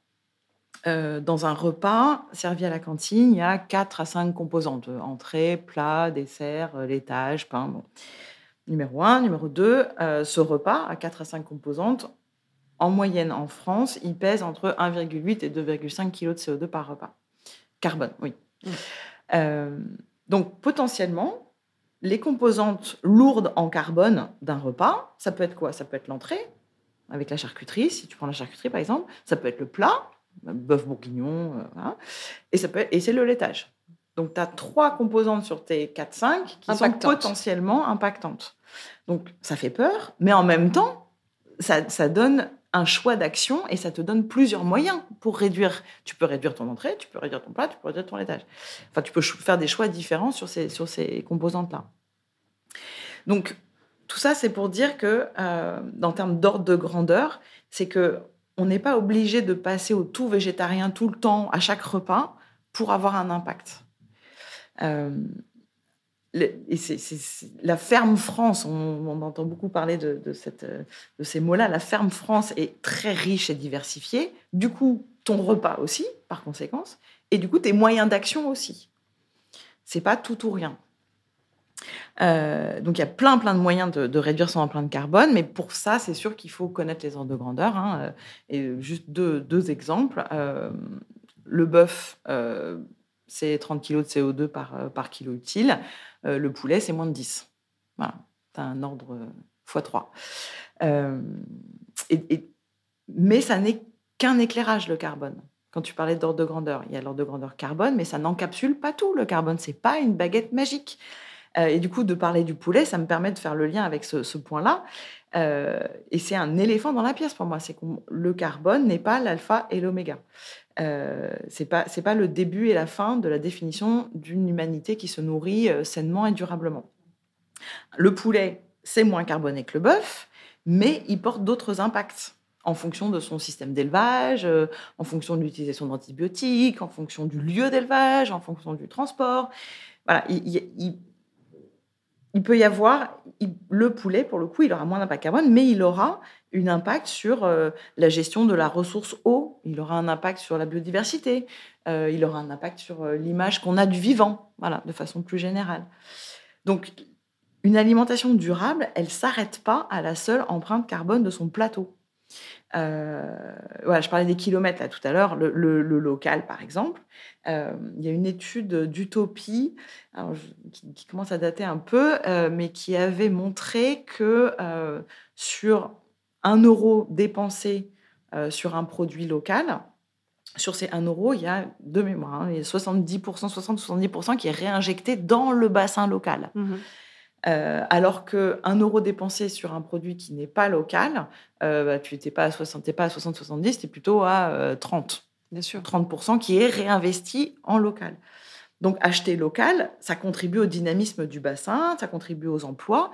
Dans un repas servi à la cantine, il y a 4 à 5 composantes. Entrée, plat, dessert, laitage, pain. Bon. Numéro 1. Numéro 2, ce repas à 4 à 5 composantes, en moyenne, en France, il pèse entre 1,8 et 2,5 kg de CO2 par repas. Carbone, oui. Donc, potentiellement, les composantes lourdes en carbone d'un repas, ça peut être quoi? Ça peut être l'entrée, avec la charcuterie, si tu prends la charcuterie, par exemple. Ça peut être le plat, bœuf bourguignon, voilà. Et c'est le laitage. Donc, tu as 3 composantes sur tes 4-5 qui sont potentiellement impactantes. Donc, ça fait peur, mais en même temps, ça donne un choix d'action et ça te donne plusieurs moyens pour réduire. Tu peux réduire ton entrée, tu peux réduire ton plat, tu peux réduire ton laitage. Enfin, tu peux faire des choix différents sur ces composantes-là. Donc, tout ça, c'est pour dire que, en termes d'ordre de grandeur, c'est qu'on n'est pas obligé de passer au tout végétarien tout le temps, à chaque repas, pour avoir un impact. Et c'est la ferme France, on entend beaucoup parler de ces mots-là. La ferme France est très riche et diversifiée. Du coup, ton repas aussi, par conséquence, et du coup, tes moyens d'action aussi. C'est pas tout ou rien. Donc, il y a plein de moyens de réduire son empreinte carbone, mais pour ça, c'est sûr qu'il faut connaître les ordres de grandeur. Hein. Et juste deux exemples. Le bœuf, c'est 30 kg de CO2 par kilo utile. Le poulet, c'est moins de 10. Voilà, tu as un ordre x3. Mais ça n'est qu'un éclairage, le carbone. Quand tu parlais d'ordre de grandeur, il y a l'ordre de grandeur carbone, mais ça n'encapsule pas tout, le carbone. Ce n'est pas une baguette magique. Et du coup, de parler du poulet, ça me permet de faire le lien avec ce point-là. Et c'est un éléphant dans la pièce pour moi. C'est que le carbone n'est pas l'alpha et l'oméga. C'est pas le début et la fin de la définition d'une humanité qui se nourrit sainement et durablement. Le poulet, c'est moins carboné que le bœuf, mais il porte d'autres impacts en fonction de son système d'élevage, en fonction de l'utilisation d'antibiotiques, en fonction du lieu d'élevage, en fonction du transport. Voilà, il peut y avoir... Le poulet, pour le coup, il aura moins d'impact carbone, mais il aura un impact sur la gestion de la ressource eau, il aura un impact sur la biodiversité, il aura un impact sur l'image qu'on a du vivant, voilà, de façon plus générale. Donc, une alimentation durable, elle ne s'arrête pas à la seule empreinte carbone de son plateau. Voilà, je parlais des kilomètres là, tout à l'heure, le local par exemple. Il y a une étude d'Utopie qui commence à dater un peu, mais qui avait montré que sur 1 euro dépensé sur un produit local, sur ces 1 euro, il y a de mémoire, il y a 70% qui est réinjecté dans le bassin local. Mmh. Alors que 1 euro dépensé sur un produit qui n'est pas local, tu n'étais pas à 60-70, tu es plutôt à 30. Bien sûr. 30% qui est réinvesti en local. Donc, acheter local, ça contribue au dynamisme du bassin, ça contribue aux emplois,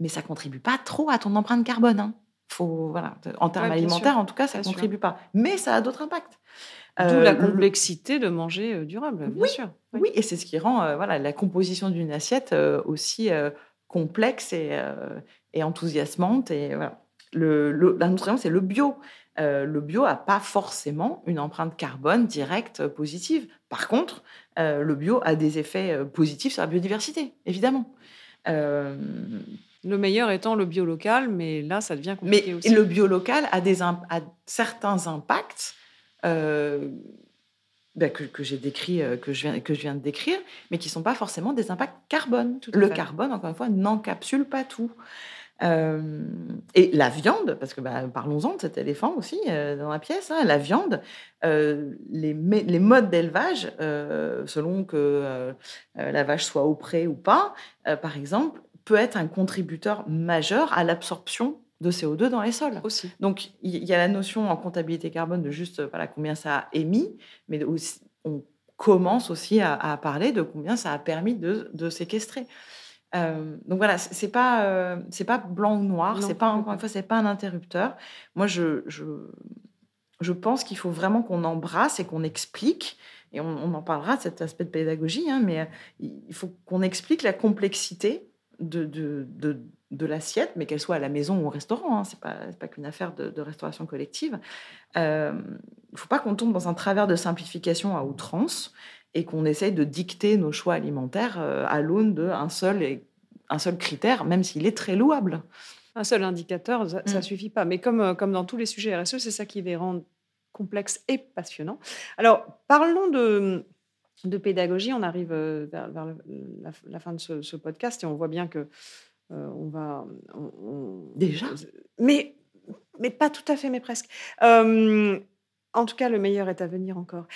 mais ça ne contribue pas trop à ton empreinte carbone. Hein. Voilà. En termes alimentaires, sûr. En tout cas, ça ne contribue pas. Mais ça a d'autres impacts. D'où la complexité de manger durable, bien sûr. Oui, et c'est ce qui rend la composition d'une assiette aussi complexe et enthousiasmante. Et, voilà. Un autre exemple, c'est le bio. le bio n'a pas forcément une empreinte carbone directe positive. Par contre, le bio a des effets positifs sur la biodiversité, évidemment. Le meilleur étant le bio local, mais là, ça devient compliqué aussi. Mais le bio local a certains impacts que je viens de décrire, mais qui ne sont pas forcément des impacts carbone. Le carbone, encore une fois, n'encapsule pas tout. Et la viande, parce que parlons-en de cet éléphant aussi dans la pièce, hein, la viande, les modes d'élevage, selon que la vache soit au pré ou pas, par exemple, peut être un contributeur majeur à l'absorption de CO2 dans les sols. Aussi. Donc, il y a la notion en comptabilité carbone de juste combien ça a émis, mais aussi, on commence aussi à parler de combien ça a permis de séquestrer. Donc voilà, c'est pas blanc ou noir, non, c'est pas un interrupteur. Moi, je pense qu'il faut vraiment qu'on embrasse et qu'on explique, et on en parlera de cet aspect de pédagogie, hein, mais il faut qu'on explique la complexité de l'assiette, mais qu'elle soit à la maison ou au restaurant, hein, c'est pas qu'une affaire de restauration collective. Il faut pas qu'on tombe dans un travers de simplification à outrance et qu'on essaye de dicter nos choix alimentaires à l'aune d'un seul critère, même s'il est très louable. Un seul indicateur, ça ne suffit pas. Mais comme dans tous les sujets RSE, c'est ça qui les rend complexes et passionnants. Alors, parlons de pédagogie. On arrive vers la fin de ce podcast et on voit bien que on va... Déjà ? Mais pas tout à fait, mais presque. En tout cas, le meilleur est à venir encore.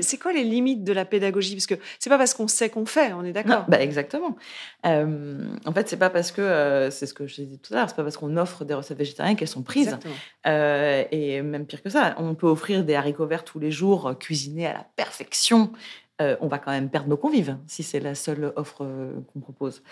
C'est quoi les limites de la pédagogie ? Parce que c'est pas parce qu'on sait qu'on fait, on est d'accord ? Non, exactement. En fait, c'est pas parce que, c'est ce que je disais tout à l'heure, c'est pas parce qu'on offre des recettes végétariennes qu'elles sont prises. Et même pire que ça, on peut offrir des haricots verts tous les jours, cuisinés à la perfection. On va quand même perdre nos convives, si c'est la seule offre qu'on propose.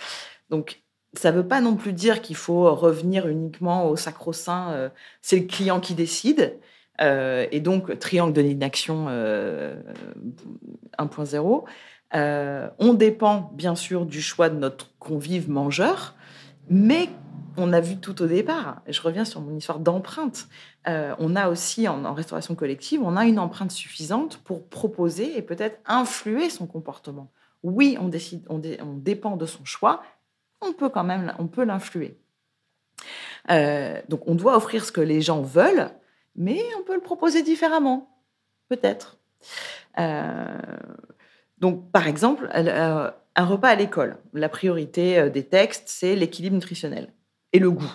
Donc, ça ne veut pas non plus dire qu'il faut revenir uniquement au sacro-saint, c'est le client qui décide. Et donc, triangle de l'inaction 1.0. On dépend, bien sûr, du choix de notre convive mangeur, mais on a vu tout au départ, je reviens sur mon histoire d'empreinte, on a aussi, en restauration collective, on a une empreinte suffisante pour proposer et peut-être influer son comportement. Oui, on dépend de son choix, on peut l'influer. Donc, on doit offrir ce que les gens veulent, mais on peut le proposer différemment, peut-être. Donc, par exemple, un repas à l'école. La priorité des textes, c'est l'équilibre nutritionnel et le goût.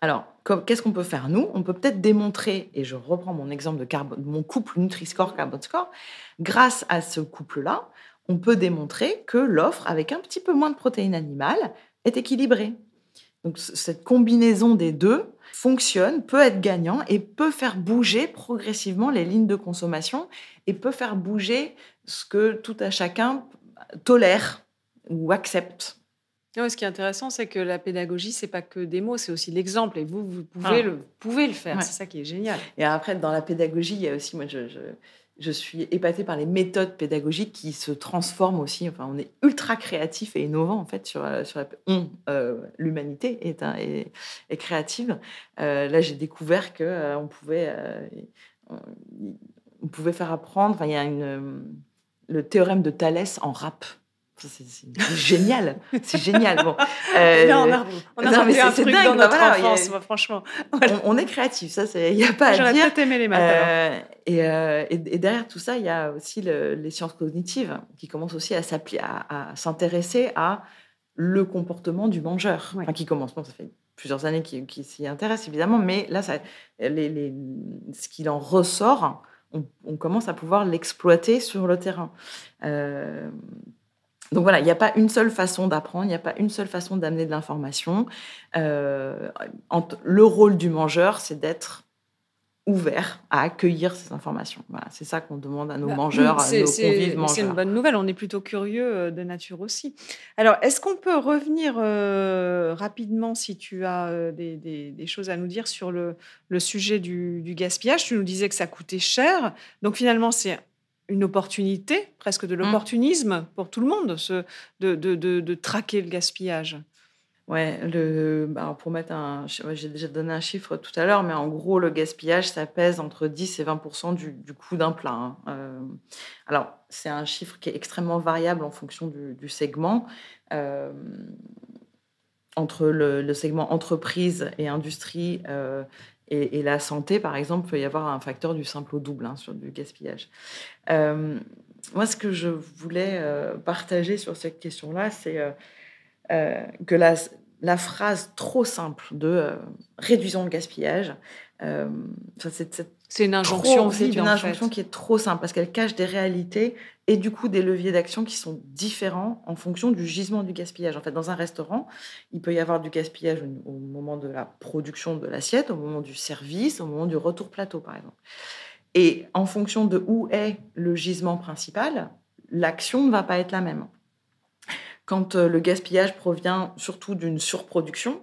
Alors, qu'est-ce qu'on peut faire, nous ? On peut peut-être démontrer, et je reprends mon exemple de mon couple Nutri-Score, Carbon Score, grâce à ce couple-là, on peut démontrer que l'offre avec un petit peu moins de protéines animales est équilibrée. Donc, cette combinaison des deux fonctionne, peut être gagnant et peut faire bouger progressivement les lignes de consommation et peut faire bouger ce que tout à chacun tolère ou accepte. Non, ce qui est intéressant, c'est que la pédagogie, c'est pas que des mots, c'est aussi l'exemple. Et vous pouvez le faire. Ouais. C'est ça qui est génial. Et après, dans la pédagogie, il y a aussi... Moi, je suis épatée par les méthodes pédagogiques qui se transforment aussi. Enfin, on est ultra créatif et innovant, en fait, l'humanité est créative. Là, j'ai découvert qu'on pouvait faire apprendre... Enfin, il y a le théorème de Thalès en rap. C'est génial, c'est génial. Bon, franchement. Voilà. On est créatif, ça, il n'y a pas à dire. J'aurais peut-être aimé les maths. Et derrière tout ça, il y a aussi les sciences cognitives qui commencent aussi à s'intéresser à le comportement du mangeur. Ouais. Enfin, ça fait plusieurs années qu'il s'y intéresse, évidemment, mais là, ce qu'il en ressort, on commence à pouvoir l'exploiter sur le terrain. Donc voilà, il n'y a pas une seule façon d'apprendre, il n'y a pas une seule façon d'amener de l'information. Le rôle du mangeur, c'est d'être ouvert à accueillir ces informations. Voilà, c'est ça qu'on demande à nos mangeurs, à nos convives mangeurs. C'est une bonne nouvelle, on est plutôt curieux de nature aussi. Alors, est-ce qu'on peut revenir rapidement, si tu as des choses à nous dire sur le sujet du gaspillage ? Tu nous disais que ça coûtait cher, donc finalement, c'est... une opportunité, presque de l'opportunisme pour tout le monde, de traquer le gaspillage. Ouais, alors pour mettre j'ai déjà donné un chiffre tout à l'heure, mais en gros, le gaspillage, ça pèse entre 10 et 20% du coût d'un plat. Hein. Alors, c'est un chiffre qui est extrêmement variable en fonction du segment. Entre le segment entreprise et industrie et la santé, par exemple, il peut y avoir un facteur du simple au double sur du gaspillage. Moi, ce que je voulais partager sur cette question-là, c'est... que la phrase trop simple de « réduisons le gaspillage », c'est une injonction qui est trop simple parce qu'elle cache des réalités et du coup des leviers d'action qui sont différents en fonction du gisement du gaspillage. En fait, dans un restaurant, il peut y avoir du gaspillage au moment de la production de l'assiette, au moment du service, au moment du retour plateau, par exemple. Et en fonction de où est le gisement principal, l'action ne va pas être la même. Quand le gaspillage provient surtout d'une surproduction,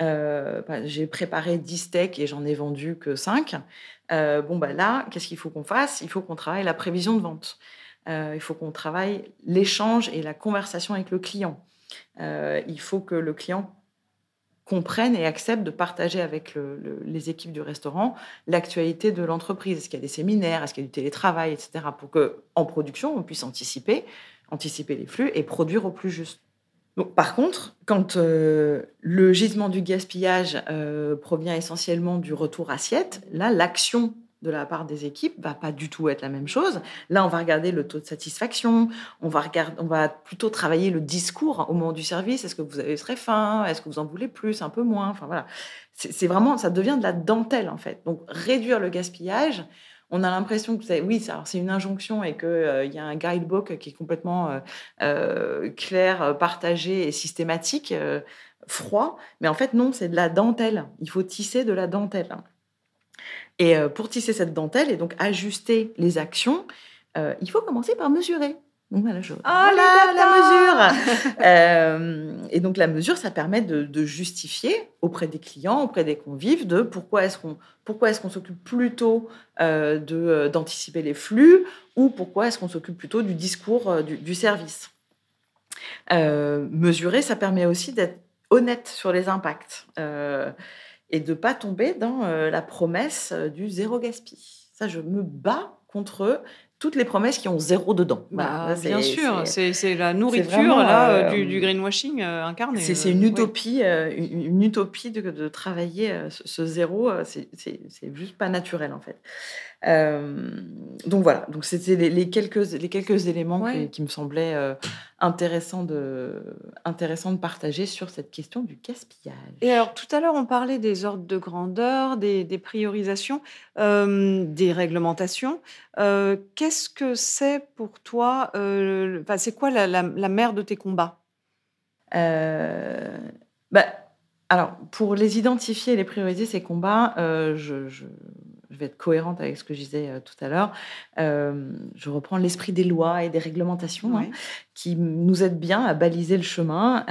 j'ai préparé 10 steaks et j'en ai vendu que 5. Là, qu'est-ce qu'il faut qu'on fasse ? Il faut qu'on travaille la prévision de vente. Il faut qu'on travaille l'échange et la conversation avec le client. Il faut que le client comprenne et accepte de partager avec les équipes du restaurant l'actualité de l'entreprise. Est-ce qu'il y a des séminaires ? Est-ce qu'il y a du télétravail, etc. Pour qu'en production, on puisse anticiper les flux et produire au plus juste. Donc, par contre, quand le gisement du gaspillage provient essentiellement du retour assiette, là, l'action de la part des équipes ne va pas du tout être la même chose. Là, on va regarder le taux de satisfaction, on va plutôt travailler le discours au moment du service. Est-ce que vous avez très faim ? Est-ce que vous en voulez plus, un peu moins ? Enfin, voilà. C'est vraiment, ça devient de la dentelle, en fait. Donc, réduire le gaspillage... On a l'impression que c'est une injonction et qu'il y a un guidebook qui est complètement clair, partagé et systématique, froid. Mais en fait, non, c'est de la dentelle. Il faut tisser de la dentelle. Et pour tisser cette dentelle et donc ajuster les actions, il faut commencer par mesurer. Donc voilà, la mesure et donc la mesure, ça permet de justifier auprès des clients, auprès des convives, de pourquoi est-ce qu'on s'occupe plutôt d'anticiper les flux ou pourquoi est-ce qu'on s'occupe plutôt du discours du service. Mesurer, ça permet aussi d'être honnête sur les impacts et de ne pas tomber dans la promesse du zéro gaspille. Ça, je me bats contre eux. Toutes les promesses qui ont zéro dedans. Là, bien sûr, c'est la nourriture c'est vraiment, du greenwashing incarné. C'est une utopie, une utopie de travailler ce zéro. C'est juste pas naturel en fait. Donc voilà. Donc c'était les quelques éléments qui me semblaient intéressants de partager sur cette question du gaspillage. Et alors tout à l'heure on parlait des ordres de grandeur, des priorisations, des réglementations. Qu'est-ce que c'est pour toi c'est quoi la mère de tes combats ? Alors, pour les identifier et les prioriser, ces combats, je vais être cohérente avec ce que je disais tout à l'heure. Je reprends l'esprit des lois et des réglementations qui nous aident bien à baliser le chemin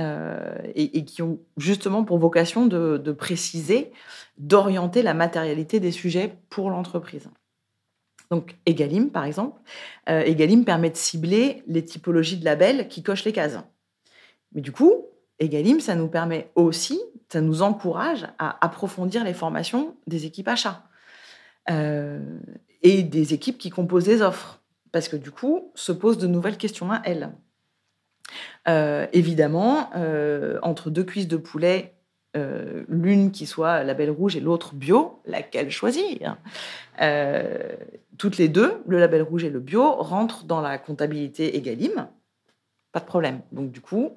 et qui ont justement pour vocation de préciser, d'orienter la matérialité des sujets pour l'entreprise. Donc, Egalim, par exemple. Egalim permet de cibler les typologies de labels qui cochent les cases. Mais du coup, Egalim, ça nous permet aussi, ça nous encourage à approfondir les formations des équipes achats et des équipes qui composent des offres. Parce que du coup, se posent de nouvelles questions à elles. Évidemment, entre deux cuisses de poulet, l'une qui soit label rouge et l'autre bio, laquelle choisir ? Toutes les deux, le label rouge et le bio, rentrent dans la comptabilité Egalim, pas de problème. Donc du coup,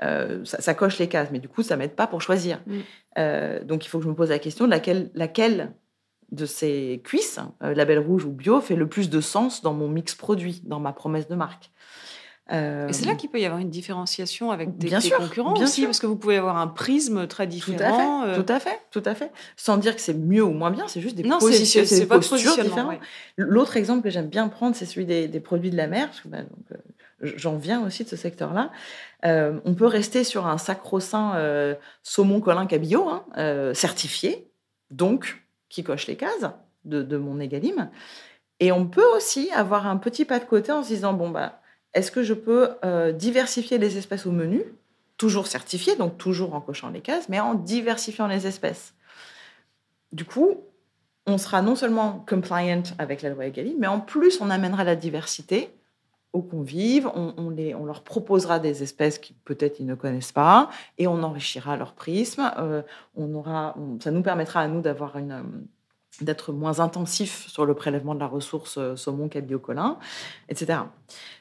ça coche les cases, mais du coup, ça m'aide pas pour choisir. Donc il faut que je me pose la question de laquelle de ces cuisses, label rouge ou bio, fait le plus de sens dans mon mix produit, dans ma promesse de marque. Et c'est là qu'il peut y avoir une différenciation avec des concurrents aussi, parce que vous pouvez avoir un prisme très différent. Tout à fait. Sans dire que c'est mieux ou moins bien, c'est juste des positions, c'est des postures différentes. Ouais. L'autre exemple que j'aime bien prendre, c'est celui des produits de la mer, parce que j'en viens aussi de ce secteur-là. On peut rester sur un sacro-saint saumon Colin Cabillaud, certifié, donc qui coche les cases de mon Egalim. Et on peut aussi avoir un petit pas de côté en se disant, est-ce que je peux diversifier les espèces au menu toujours certifiés, donc toujours en cochant les cases, mais en diversifiant les espèces. Du coup, on sera non seulement compliant avec la loi Egalim, mais en plus, on amènera la diversité aux convives, on leur proposera des espèces qui peut-être ils ne connaissent pas, et on enrichira leur prisme. Ça nous permettra à nous d'avoir d'être moins intensif sur le prélèvement de la ressource saumon, cabillaud, colin, etc.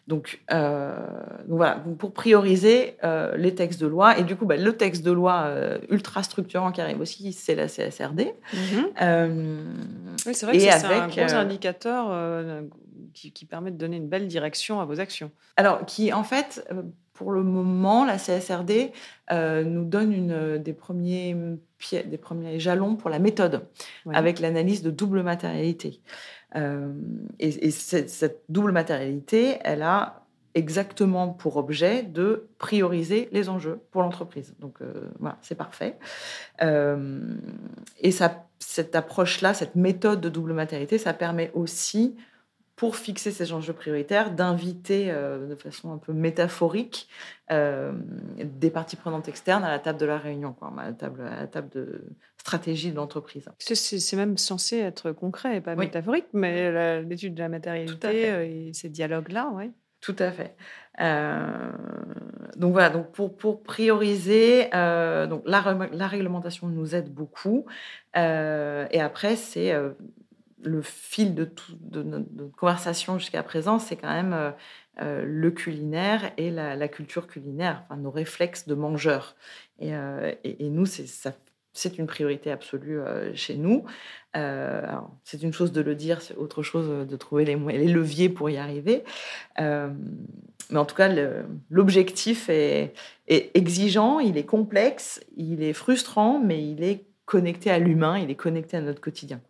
Donc voilà, pour prioriser les textes de loi. Et du coup, le texte de loi ultra structurant qui arrive aussi, c'est la CSRD. Mm-hmm. Oui, c'est vrai que c'est un gros indicateur qui permet de donner une belle direction à vos actions. Alors, qui, en fait, pour le moment, la CSRD nous donne des premiers jalons pour la méthode, ouais, avec l'analyse de double matérialité. Et cette double matérialité, elle a exactement pour objet de prioriser les enjeux pour l'entreprise. Donc, voilà, c'est parfait. Et cette approche-là, cette méthode de double matérialité, ça permet aussi, pour fixer ces enjeux prioritaires, d'inviter de façon un peu métaphorique des parties prenantes externes à la table de la réunion, quoi, à la table de stratégie de l'entreprise. C'est même censé être concret et pas métaphorique, mais l'étude de la matérialité et ces dialogues-là, oui. Tout à fait. Donc voilà, donc pour prioriser, donc la réglementation nous aide beaucoup. Et après, c'est... le fil de notre conversation jusqu'à présent, c'est quand même le culinaire et la culture culinaire, enfin, nos réflexes de mangeurs. Et nous, c'est une priorité absolue chez nous. Alors, c'est une chose de le dire, c'est autre chose de trouver les leviers pour y arriver. Mais en tout cas, l'objectif est exigeant, il est complexe, il est frustrant, mais il est connecté à l'humain, il est connecté à notre quotidien.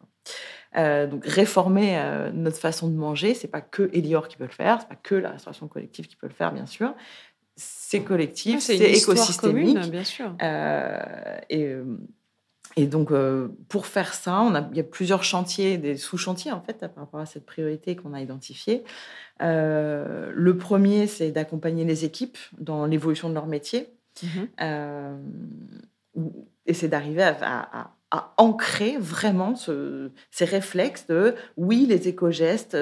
Donc réformer notre façon de manger, c'est pas que Elior qui peut le faire, c'est pas que la restauration collective qui peut le faire, bien sûr. C'est collectif, c'est écosystémique, commune, bien sûr. Et donc pour faire ça, il y a plusieurs chantiers, des sous-chantiers en fait par rapport à cette priorité qu'on a identifiée. Le premier, c'est d'accompagner les équipes dans l'évolution de leur métier, et c'est d'arriver à ancrer vraiment ces réflexes de « oui, les éco-gestes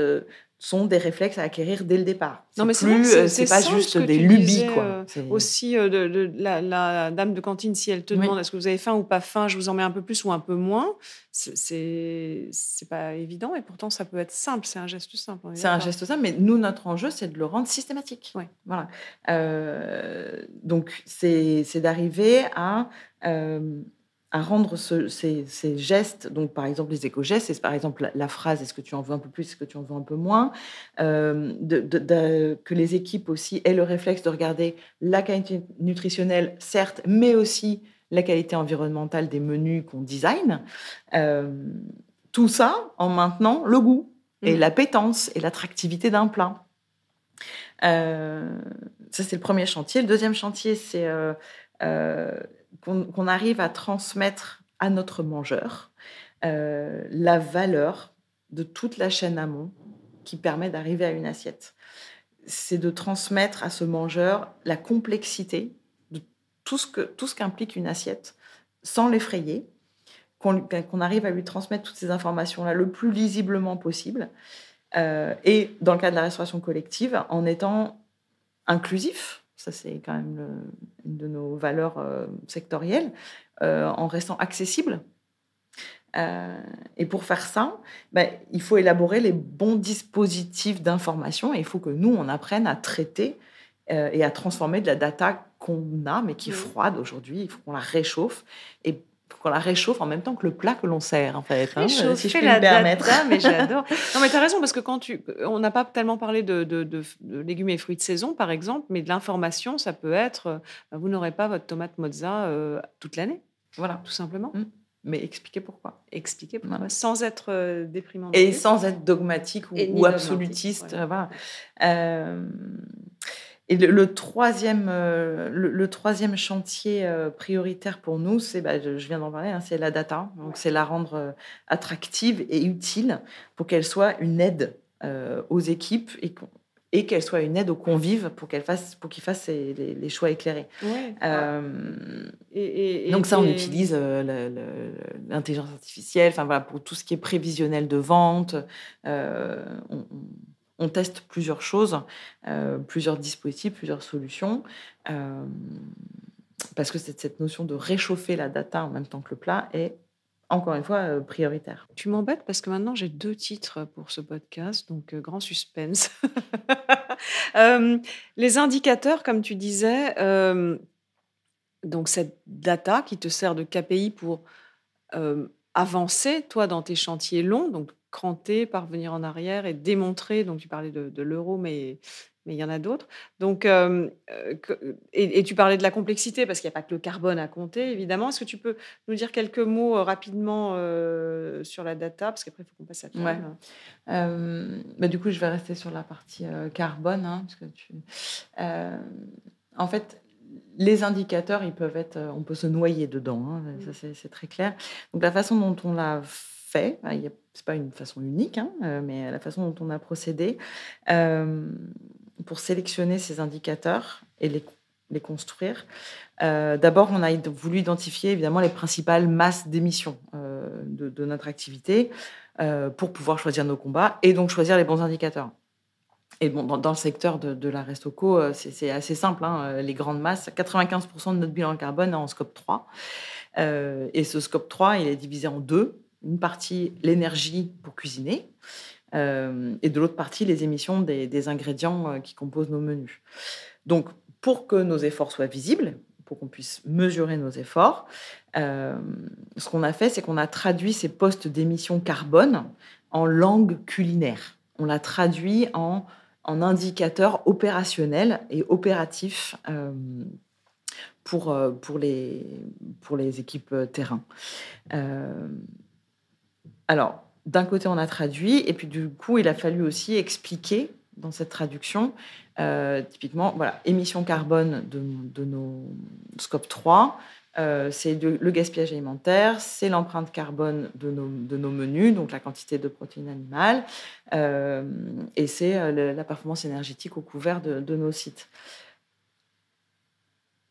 sont des réflexes à acquérir dès le départ ». Non, mais c'est pas juste des lubies, disais, quoi. Aussi, la dame de cantine, si elle te demande « est-ce que vous avez faim ou pas faim, je vous en mets un peu plus ou un peu moins », c'est pas évident et pourtant ça peut être simple, c'est un geste simple. C'est un geste simple, mais nous, notre enjeu, c'est de le rendre systématique. Ouais. Voilà. Donc, c'est d'arriver à rendre ces gestes, donc par exemple les éco-gestes, c'est par exemple la phrase « est-ce que tu en veux un peu plus, est-ce que tu en veux un peu moins ?» que les équipes aussi aient le réflexe de regarder la qualité nutritionnelle, certes, mais aussi la qualité environnementale des menus qu'on design. Tout ça en maintenant le goût et l'appétence et l'attractivité d'un plat. Ça, c'est le premier chantier. Le deuxième chantier, c'est... qu'on arrive à transmettre à notre mangeur la valeur de toute la chaîne amont qui permet d'arriver à une assiette. C'est de transmettre à ce mangeur la complexité de tout ce qu'implique une assiette, sans l'effrayer, qu'on arrive à lui transmettre toutes ces informations-là le plus lisiblement possible, et dans le cas de la restauration collective, en étant inclusif. Ça, c'est quand même une de nos valeurs sectorielles, en restant accessible. Et pour faire ça, il faut élaborer les bons dispositifs d'information et il faut que nous, on apprenne à traiter et à transformer de la data qu'on a, mais qui est froide aujourd'hui. Il faut qu'on la réchauffe et qu'on la réchauffe en même temps que le plat que l'on sert, en fait. Si je peux me permettre. Data, mais j'adore. Non, mais t'as raison, parce que on n'a pas tellement parlé de légumes et fruits de saison, par exemple, mais de l'information, ça peut être, vous n'aurez pas votre tomate mozza toute l'année. Voilà. Tout simplement. Mais expliquez pourquoi. Sans être déprimant. Et sans être dogmatique ou absolutiste. Voilà. Et le troisième chantier prioritaire pour nous, c'est, je viens d'en parler, c'est la data. Donc, c'est la rendre attractive et utile pour qu'elle soit une aide aux équipes et et qu'elle soit une aide aux convives pour qu'ils fassent les choix éclairés. Ouais. Donc ça, on utilise l'intelligence artificielle, enfin voilà, pour tout ce qui est prévisionnel de vente. On teste plusieurs choses, plusieurs dispositifs, plusieurs solutions, parce que cette notion de réchauffer la data en même temps que le plat est, encore une fois, prioritaire. Tu m'embêtes parce que maintenant, j'ai 2 titres pour ce podcast, donc grand suspense. Les indicateurs, comme tu disais, donc cette data qui te sert de KPI pour avancer, toi, dans tes chantiers longs, donc cranter, parvenir en arrière et démontrer. Donc, tu parlais de l'euro, mais il y en a d'autres. Donc, et tu parlais de la complexité, parce qu'il n'y a pas que le carbone à compter, évidemment. Est-ce que tu peux nous dire quelques mots rapidement sur la data? Parce qu'après, il faut qu'on passe à toi. Ouais. Du coup, je vais rester sur la partie carbone. Hein, parce que en fait, les indicateurs, ils peuvent être... On peut se noyer dedans, hein, ça, c'est très clair. Donc, la façon dont on l'a fait, c'est pas une façon unique, hein, mais la façon dont on a procédé pour sélectionner ces indicateurs et les construire. D'abord, on a voulu identifier évidemment les principales masses d'émissions de notre activité pour pouvoir choisir nos combats et donc choisir les bons indicateurs. Et bon, dans le secteur de la Resto Co, c'est assez simple, hein, les grandes masses. 95% de notre bilan carbone est en scope 3. Et ce scope 3, il est divisé en 2. Une partie, l'énergie pour cuisiner, et de l'autre partie, les émissions des ingrédients qui composent nos menus. Donc, pour que nos efforts soient visibles, pour qu'on puisse mesurer nos efforts, ce qu'on a fait, c'est qu'on a traduit ces postes d'émissions carbone en langue culinaire. On l'a traduit en indicateurs opérationnels et opératifs pour les équipes terrain. Alors, d'un côté, on a traduit, et puis du coup, il a fallu aussi expliquer dans cette traduction, typiquement, voilà, émissions carbone de nos scope 3, c'est le gaspillage alimentaire, c'est l'empreinte carbone de nos menus, donc la quantité de protéines animales, et c'est la performance énergétique au couvert de nos sites.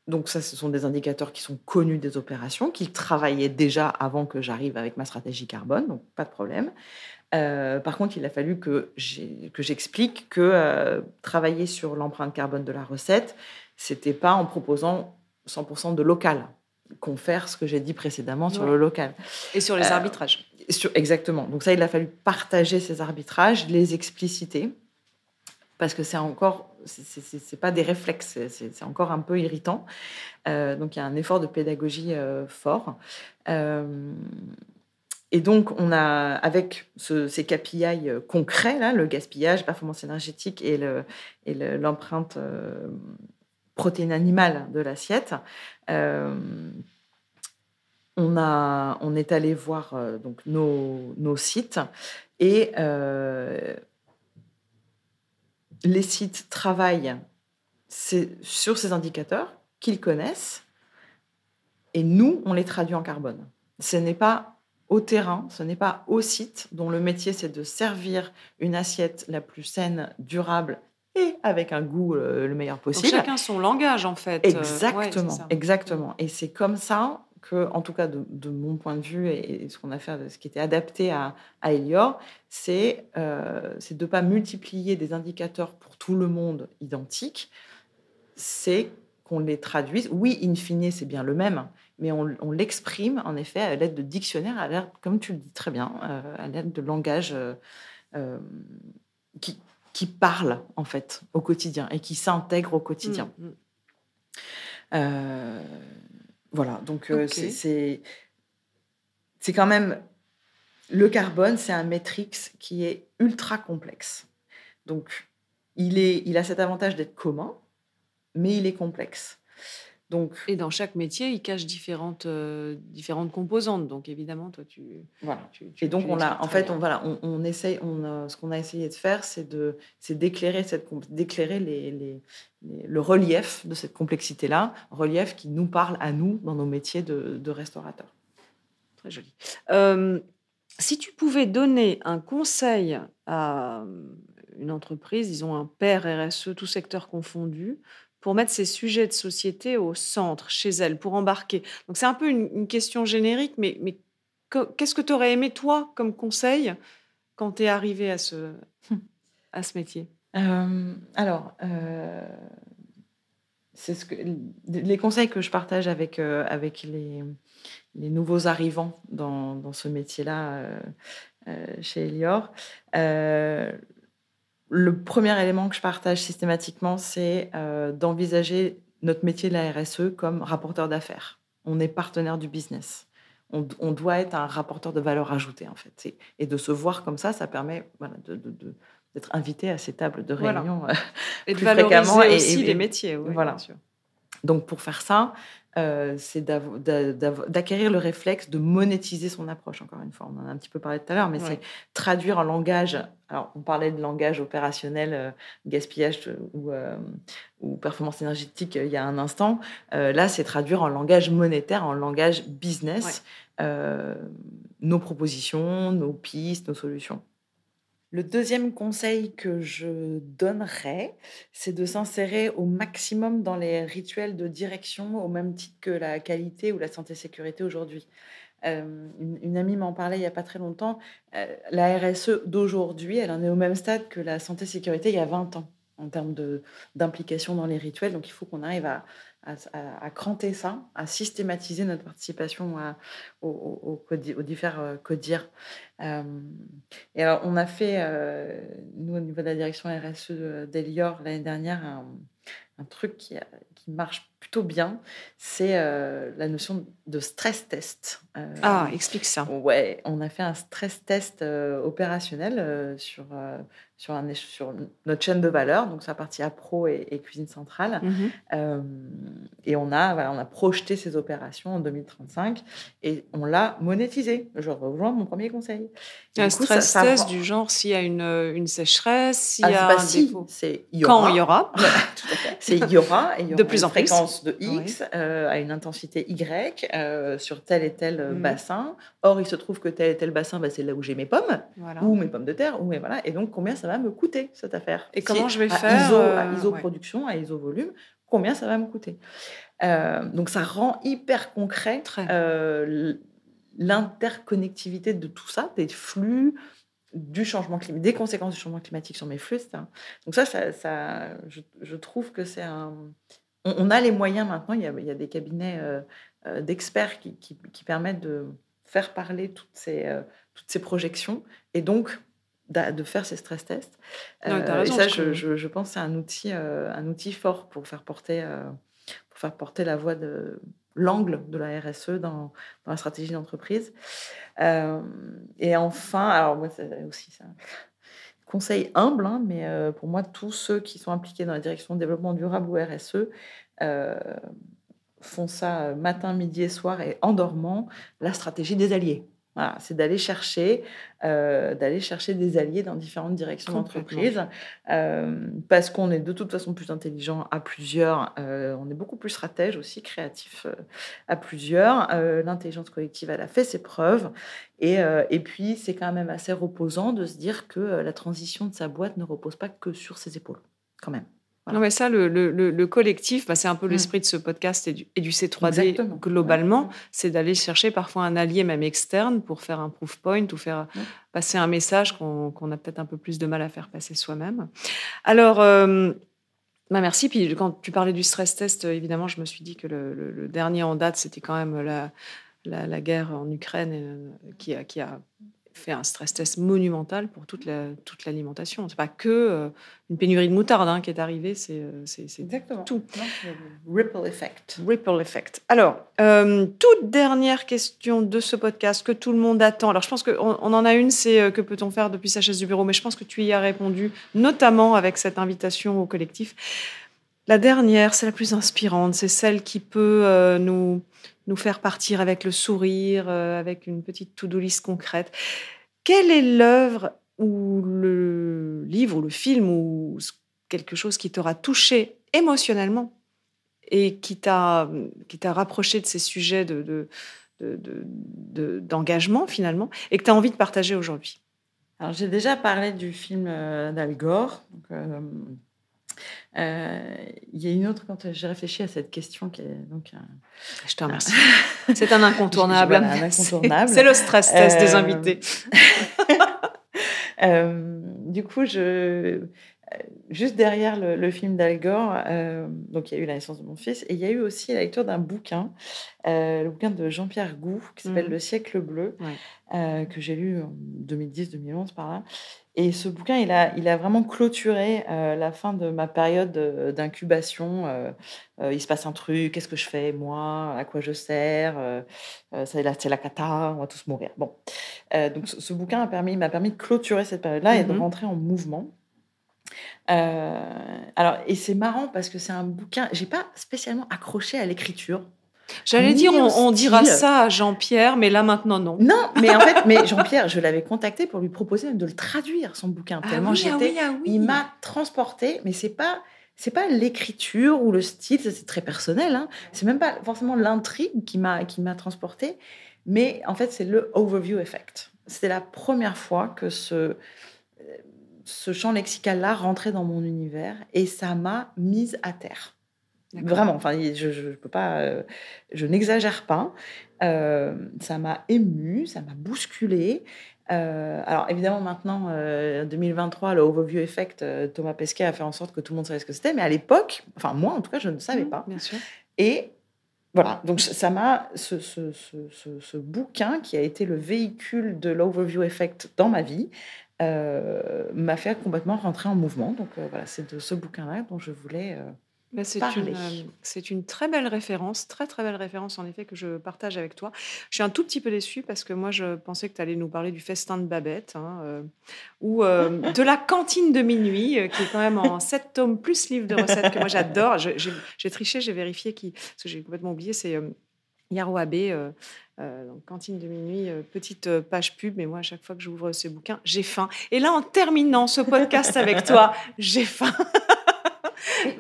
Donc ça, ce sont des indicateurs qui sont connus des opérations, qu'ils travaillaient déjà avant que j'arrive avec ma stratégie carbone, donc pas de problème. Par contre, il a fallu que j'explique que travailler sur l'empreinte carbone de la recette, c'était pas en proposant 100% de local, confère ce que j'ai dit précédemment sur le local. Et sur les arbitrages. Exactement. Donc ça, il a fallu partager ces arbitrages, les expliciter, parce que c'est pas des réflexes, c'est encore un peu irritant. Donc, il y a un effort de pédagogie fort. Et donc, on a, avec ces KPI concrets, là, le gaspillage, performance énergétique et l'empreinte protéine animale de l'assiette, on est allé voir donc, nos sites et... les sites travaillent sur ces indicateurs qu'ils connaissent et nous, on les traduit en carbone. Ce n'est pas au terrain, ce n'est pas au site dont le métier, c'est de servir une assiette la plus saine, durable et avec un goût le meilleur possible. Donc chacun son langage, en fait. Exactement, ouais, exactement. Et c'est comme ça que, en tout cas, de mon point de vue et ce qu'on a fait, ce qui était adapté à Elior, c'est de ne pas multiplier des indicateurs pour tout le monde identiques, c'est qu'on les traduise. Oui, in fine, c'est bien le même, mais on l'exprime, en effet, à l'aide de dictionnaires, à l'aide, comme tu le dis très bien, à l'aide de langage qui parle, en fait, au quotidien et qui s'intègre au quotidien. Voilà, donc okay. C'est quand même... Le carbone, c'est un matrix qui est ultra complexe. Donc, il a cet avantage d'être commun, mais il est complexe. Donc, et dans chaque métier, il cache différentes composantes. Donc, évidemment, toi, tu... Voilà. Et donc, ce qu'on a essayé de faire, c'est d'éclairer le relief de cette complexité-là, relief qui nous parle à nous dans nos métiers de restaurateurs. Très joli. Si tu pouvais donner un conseil à une entreprise, ils ont un PER RSE, tout secteur confondu, pour mettre ces sujets de société au centre, chez elles, pour embarquer. Donc, c'est un peu une question générique, mais qu'est-ce que tu aurais aimé, toi, comme conseil, quand tu es arrivée à ce métier ? C'est les conseils que je partage avec les nouveaux arrivants dans ce métier-là chez Elior. Le premier élément que je partage systématiquement, c'est d'envisager notre métier de la RSE comme rapporteur d'affaires. On est partenaire du business. On doit être un rapporteur de valeur ajoutée, en fait. Et de se voir comme ça, ça permet d'être invité à ces tables de réunion et plus de fréquemment. Et aussi les métiers, oui, voilà. Bien sûr. Donc, pour faire ça, c'est d'acquérir le réflexe de monétiser son approche, encore une fois. On en a un petit peu parlé tout à l'heure, mais c'est traduire en langage. Alors, on parlait de langage opérationnel, gaspillage ou performance énergétique il y a un instant. Là, c'est traduire en langage monétaire, en langage business, nos propositions, nos pistes, nos solutions. Le deuxième conseil que je donnerais, c'est de s'insérer au maximum dans les rituels de direction, au même titre que la qualité ou la santé-sécurité aujourd'hui. Une amie m'en parlait il n'y a pas très longtemps. La RSE d'aujourd'hui, elle en est au même stade que la santé-sécurité il y a 20 ans, en termes d'implication dans les rituels. Donc, il faut qu'on arrive à cranter ça, à systématiser notre participation aux différents CODIR. Et alors, on a fait, nous, au niveau de la direction RSE d'Elior, l'année dernière, un truc qui marche plutôt bien, c'est la notion de stress test. Explique ça. Ouais, on a fait un stress test opérationnel sur notre chaîne de valeur, donc sa partie appro et cuisine centrale. Mm-hmm. Et on a projeté ces opérations en 2035 et on l'a monétisé. Je rejoins mon premier conseil. Un stress test du genre s'il y a une sécheresse, s'il y a un défaut. C'est il y aura. Quand il y aura. Voilà, tout à fait. C'est il y aura. Et il y aura de plus en plus. De X à une intensité Y sur tel et tel bassin. Or, il se trouve que tel et tel bassin, c'est là où j'ai mes pommes, voilà. Ou mes pommes de terre. Ou voilà. Et donc, combien ça va me coûter, cette affaire ? Et comment je vais faire à ISO production, à ISO volume, combien ça va me coûter ? Donc, ça rend hyper concret l'interconnectivité de tout ça, des flux, du changement climatique, des conséquences du changement climatique sur mes flux, etc. Donc je trouve que c'est un... On a les moyens maintenant, il y a des cabinets d'experts qui permettent de faire parler toutes ces projections et donc de faire ces stress tests. Non, t'as raison, et ça, je pense que c'est un outil fort pour faire porter la voix de l'angle de la RSE dans la stratégie d'entreprise. Et enfin, alors moi, c'est aussi ça... Conseil humble, mais pour moi, tous ceux qui sont impliqués dans la direction de développement durable ou RSE font ça matin, midi et soir et en dormant, la stratégie des alliés. Voilà, c'est d'aller chercher des alliés dans différentes directions d'entreprise parce qu'on est de toute façon plus intelligent à plusieurs, on est beaucoup plus stratège aussi, créatif à plusieurs, l'intelligence collective elle a fait ses preuves et puis c'est quand même assez reposant de se dire que la transition de sa boîte ne repose pas que sur ses épaules quand même. Voilà. Non, mais ça, le collectif, c'est un peu l'esprit de ce podcast et du C3D. Exactement. Globalement, c'est d'aller chercher parfois un allié même externe pour faire un proof point ou faire passer un message qu'on a peut-être un peu plus de mal à faire passer soi-même. Alors, merci. Puis quand tu parlais du stress test, évidemment, je me suis dit que le dernier en date, c'était quand même la guerre en Ukraine qui a fait un stress test monumental pour toute l'alimentation. C'est pas que une pénurie de moutarde qui est arrivée, c'est exactement tout. Non, Ripple effect. Alors, toute dernière question de ce podcast que tout le monde attend. Alors, je pense qu'on en a une, c'est que peut-on faire depuis sa chaise du bureau, mais je pense que tu y as répondu, notamment avec cette invitation au collectif. La dernière, c'est la plus inspirante, c'est celle qui peut nous faire partir avec le sourire, avec une petite to-do list concrète. Quelle est l'œuvre ou le livre ou le film ou quelque chose qui t'aura touché émotionnellement et qui t'a rapproché de ces sujets d'engagement finalement et que tu as envie de partager aujourd'hui ? Alors, j'ai déjà parlé du film d'Al Gore. Donc, il y a une autre, quand j'ai réfléchi à cette question qui est donc... Je te remercie. C'est un incontournable. Voilà, un incontournable. C'est le stress test des invités. Du coup, juste derrière le film d'Al Gore, donc il y a eu la naissance de mon fils, et il y a eu aussi la lecture d'un bouquin, le bouquin de Jean-Pierre Gou, qui s'appelle Le siècle bleu, que j'ai lu en 2010-2011 par là. Et ce bouquin, il a vraiment clôturé la fin de ma période d'incubation. Il se passe un truc, qu'est-ce que je fais, moi, à quoi je sers, c'est la cata, on va tous mourir. Bon. Donc ce bouquin m'a permis de clôturer cette période-là et de rentrer en mouvement. Et c'est marrant parce que c'est un bouquin... J'ai pas spécialement accroché à l'écriture. J'allais dire, on dira ça à Jean-Pierre, mais là, maintenant, non. Non, mais en fait, Jean-Pierre, je l'avais contacté pour lui proposer de le traduire, son bouquin. Il m'a transportée, mais c'est pas l'écriture ou le style, c'est très personnel. Hein. C'est même pas forcément l'intrigue qui m'a transportée, mais en fait, c'est le Overview Effect. C'était la première fois que ce champ lexical-là rentrait dans mon univers et ça m'a mise à terre. D'accord. Vraiment, je peux pas, je n'exagère pas. Ça m'a émue, ça m'a bousculée. Alors évidemment maintenant, 2023, le Overview Effect, Thomas Pesquet a fait en sorte que tout le monde savait ce que c'était. Mais à l'époque, moi en tout cas, je ne savais pas. Bien sûr. Et voilà, donc ça m'a ce bouquin qui a été le véhicule de l'Overview Effect dans ma vie. M'a fait complètement rentrer en mouvement. Donc voilà, c'est de ce bouquin-là dont je voulais parler. C'est une très belle référence, très très belle référence en effet que je partage avec toi. Je suis un tout petit peu déçue parce que moi je pensais que tu allais nous parler du festin de Babette ou de la cantine de minuit qui est quand même en 7 tomes plus livre de recettes que moi j'adore. J'ai triché, j'ai vérifié parce que j'ai complètement oublié, c'est Yarouabé, donc Cantine de minuit, petite page pub, mais moi, à chaque fois que j'ouvre ce bouquin, j'ai faim. Et là, en terminant ce podcast avec toi, j'ai faim.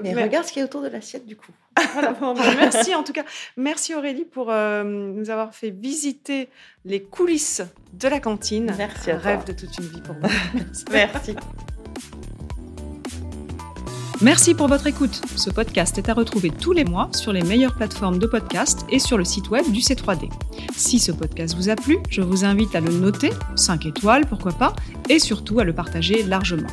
Mais regarde ce qu'il y a autour de l'assiette, du coup. Voilà. Merci, en tout cas. Merci, Aurélie, pour nous avoir fait visiter les coulisses de la cantine. Merci à toi. Rêve de toute une vie pour moi. Merci. Merci pour votre écoute. Ce podcast est à retrouver tous les mois sur les meilleures plateformes de podcast et sur le site web du C3D. Si ce podcast vous a plu, je vous invite à le noter, 5 étoiles pourquoi pas, et surtout à le partager largement.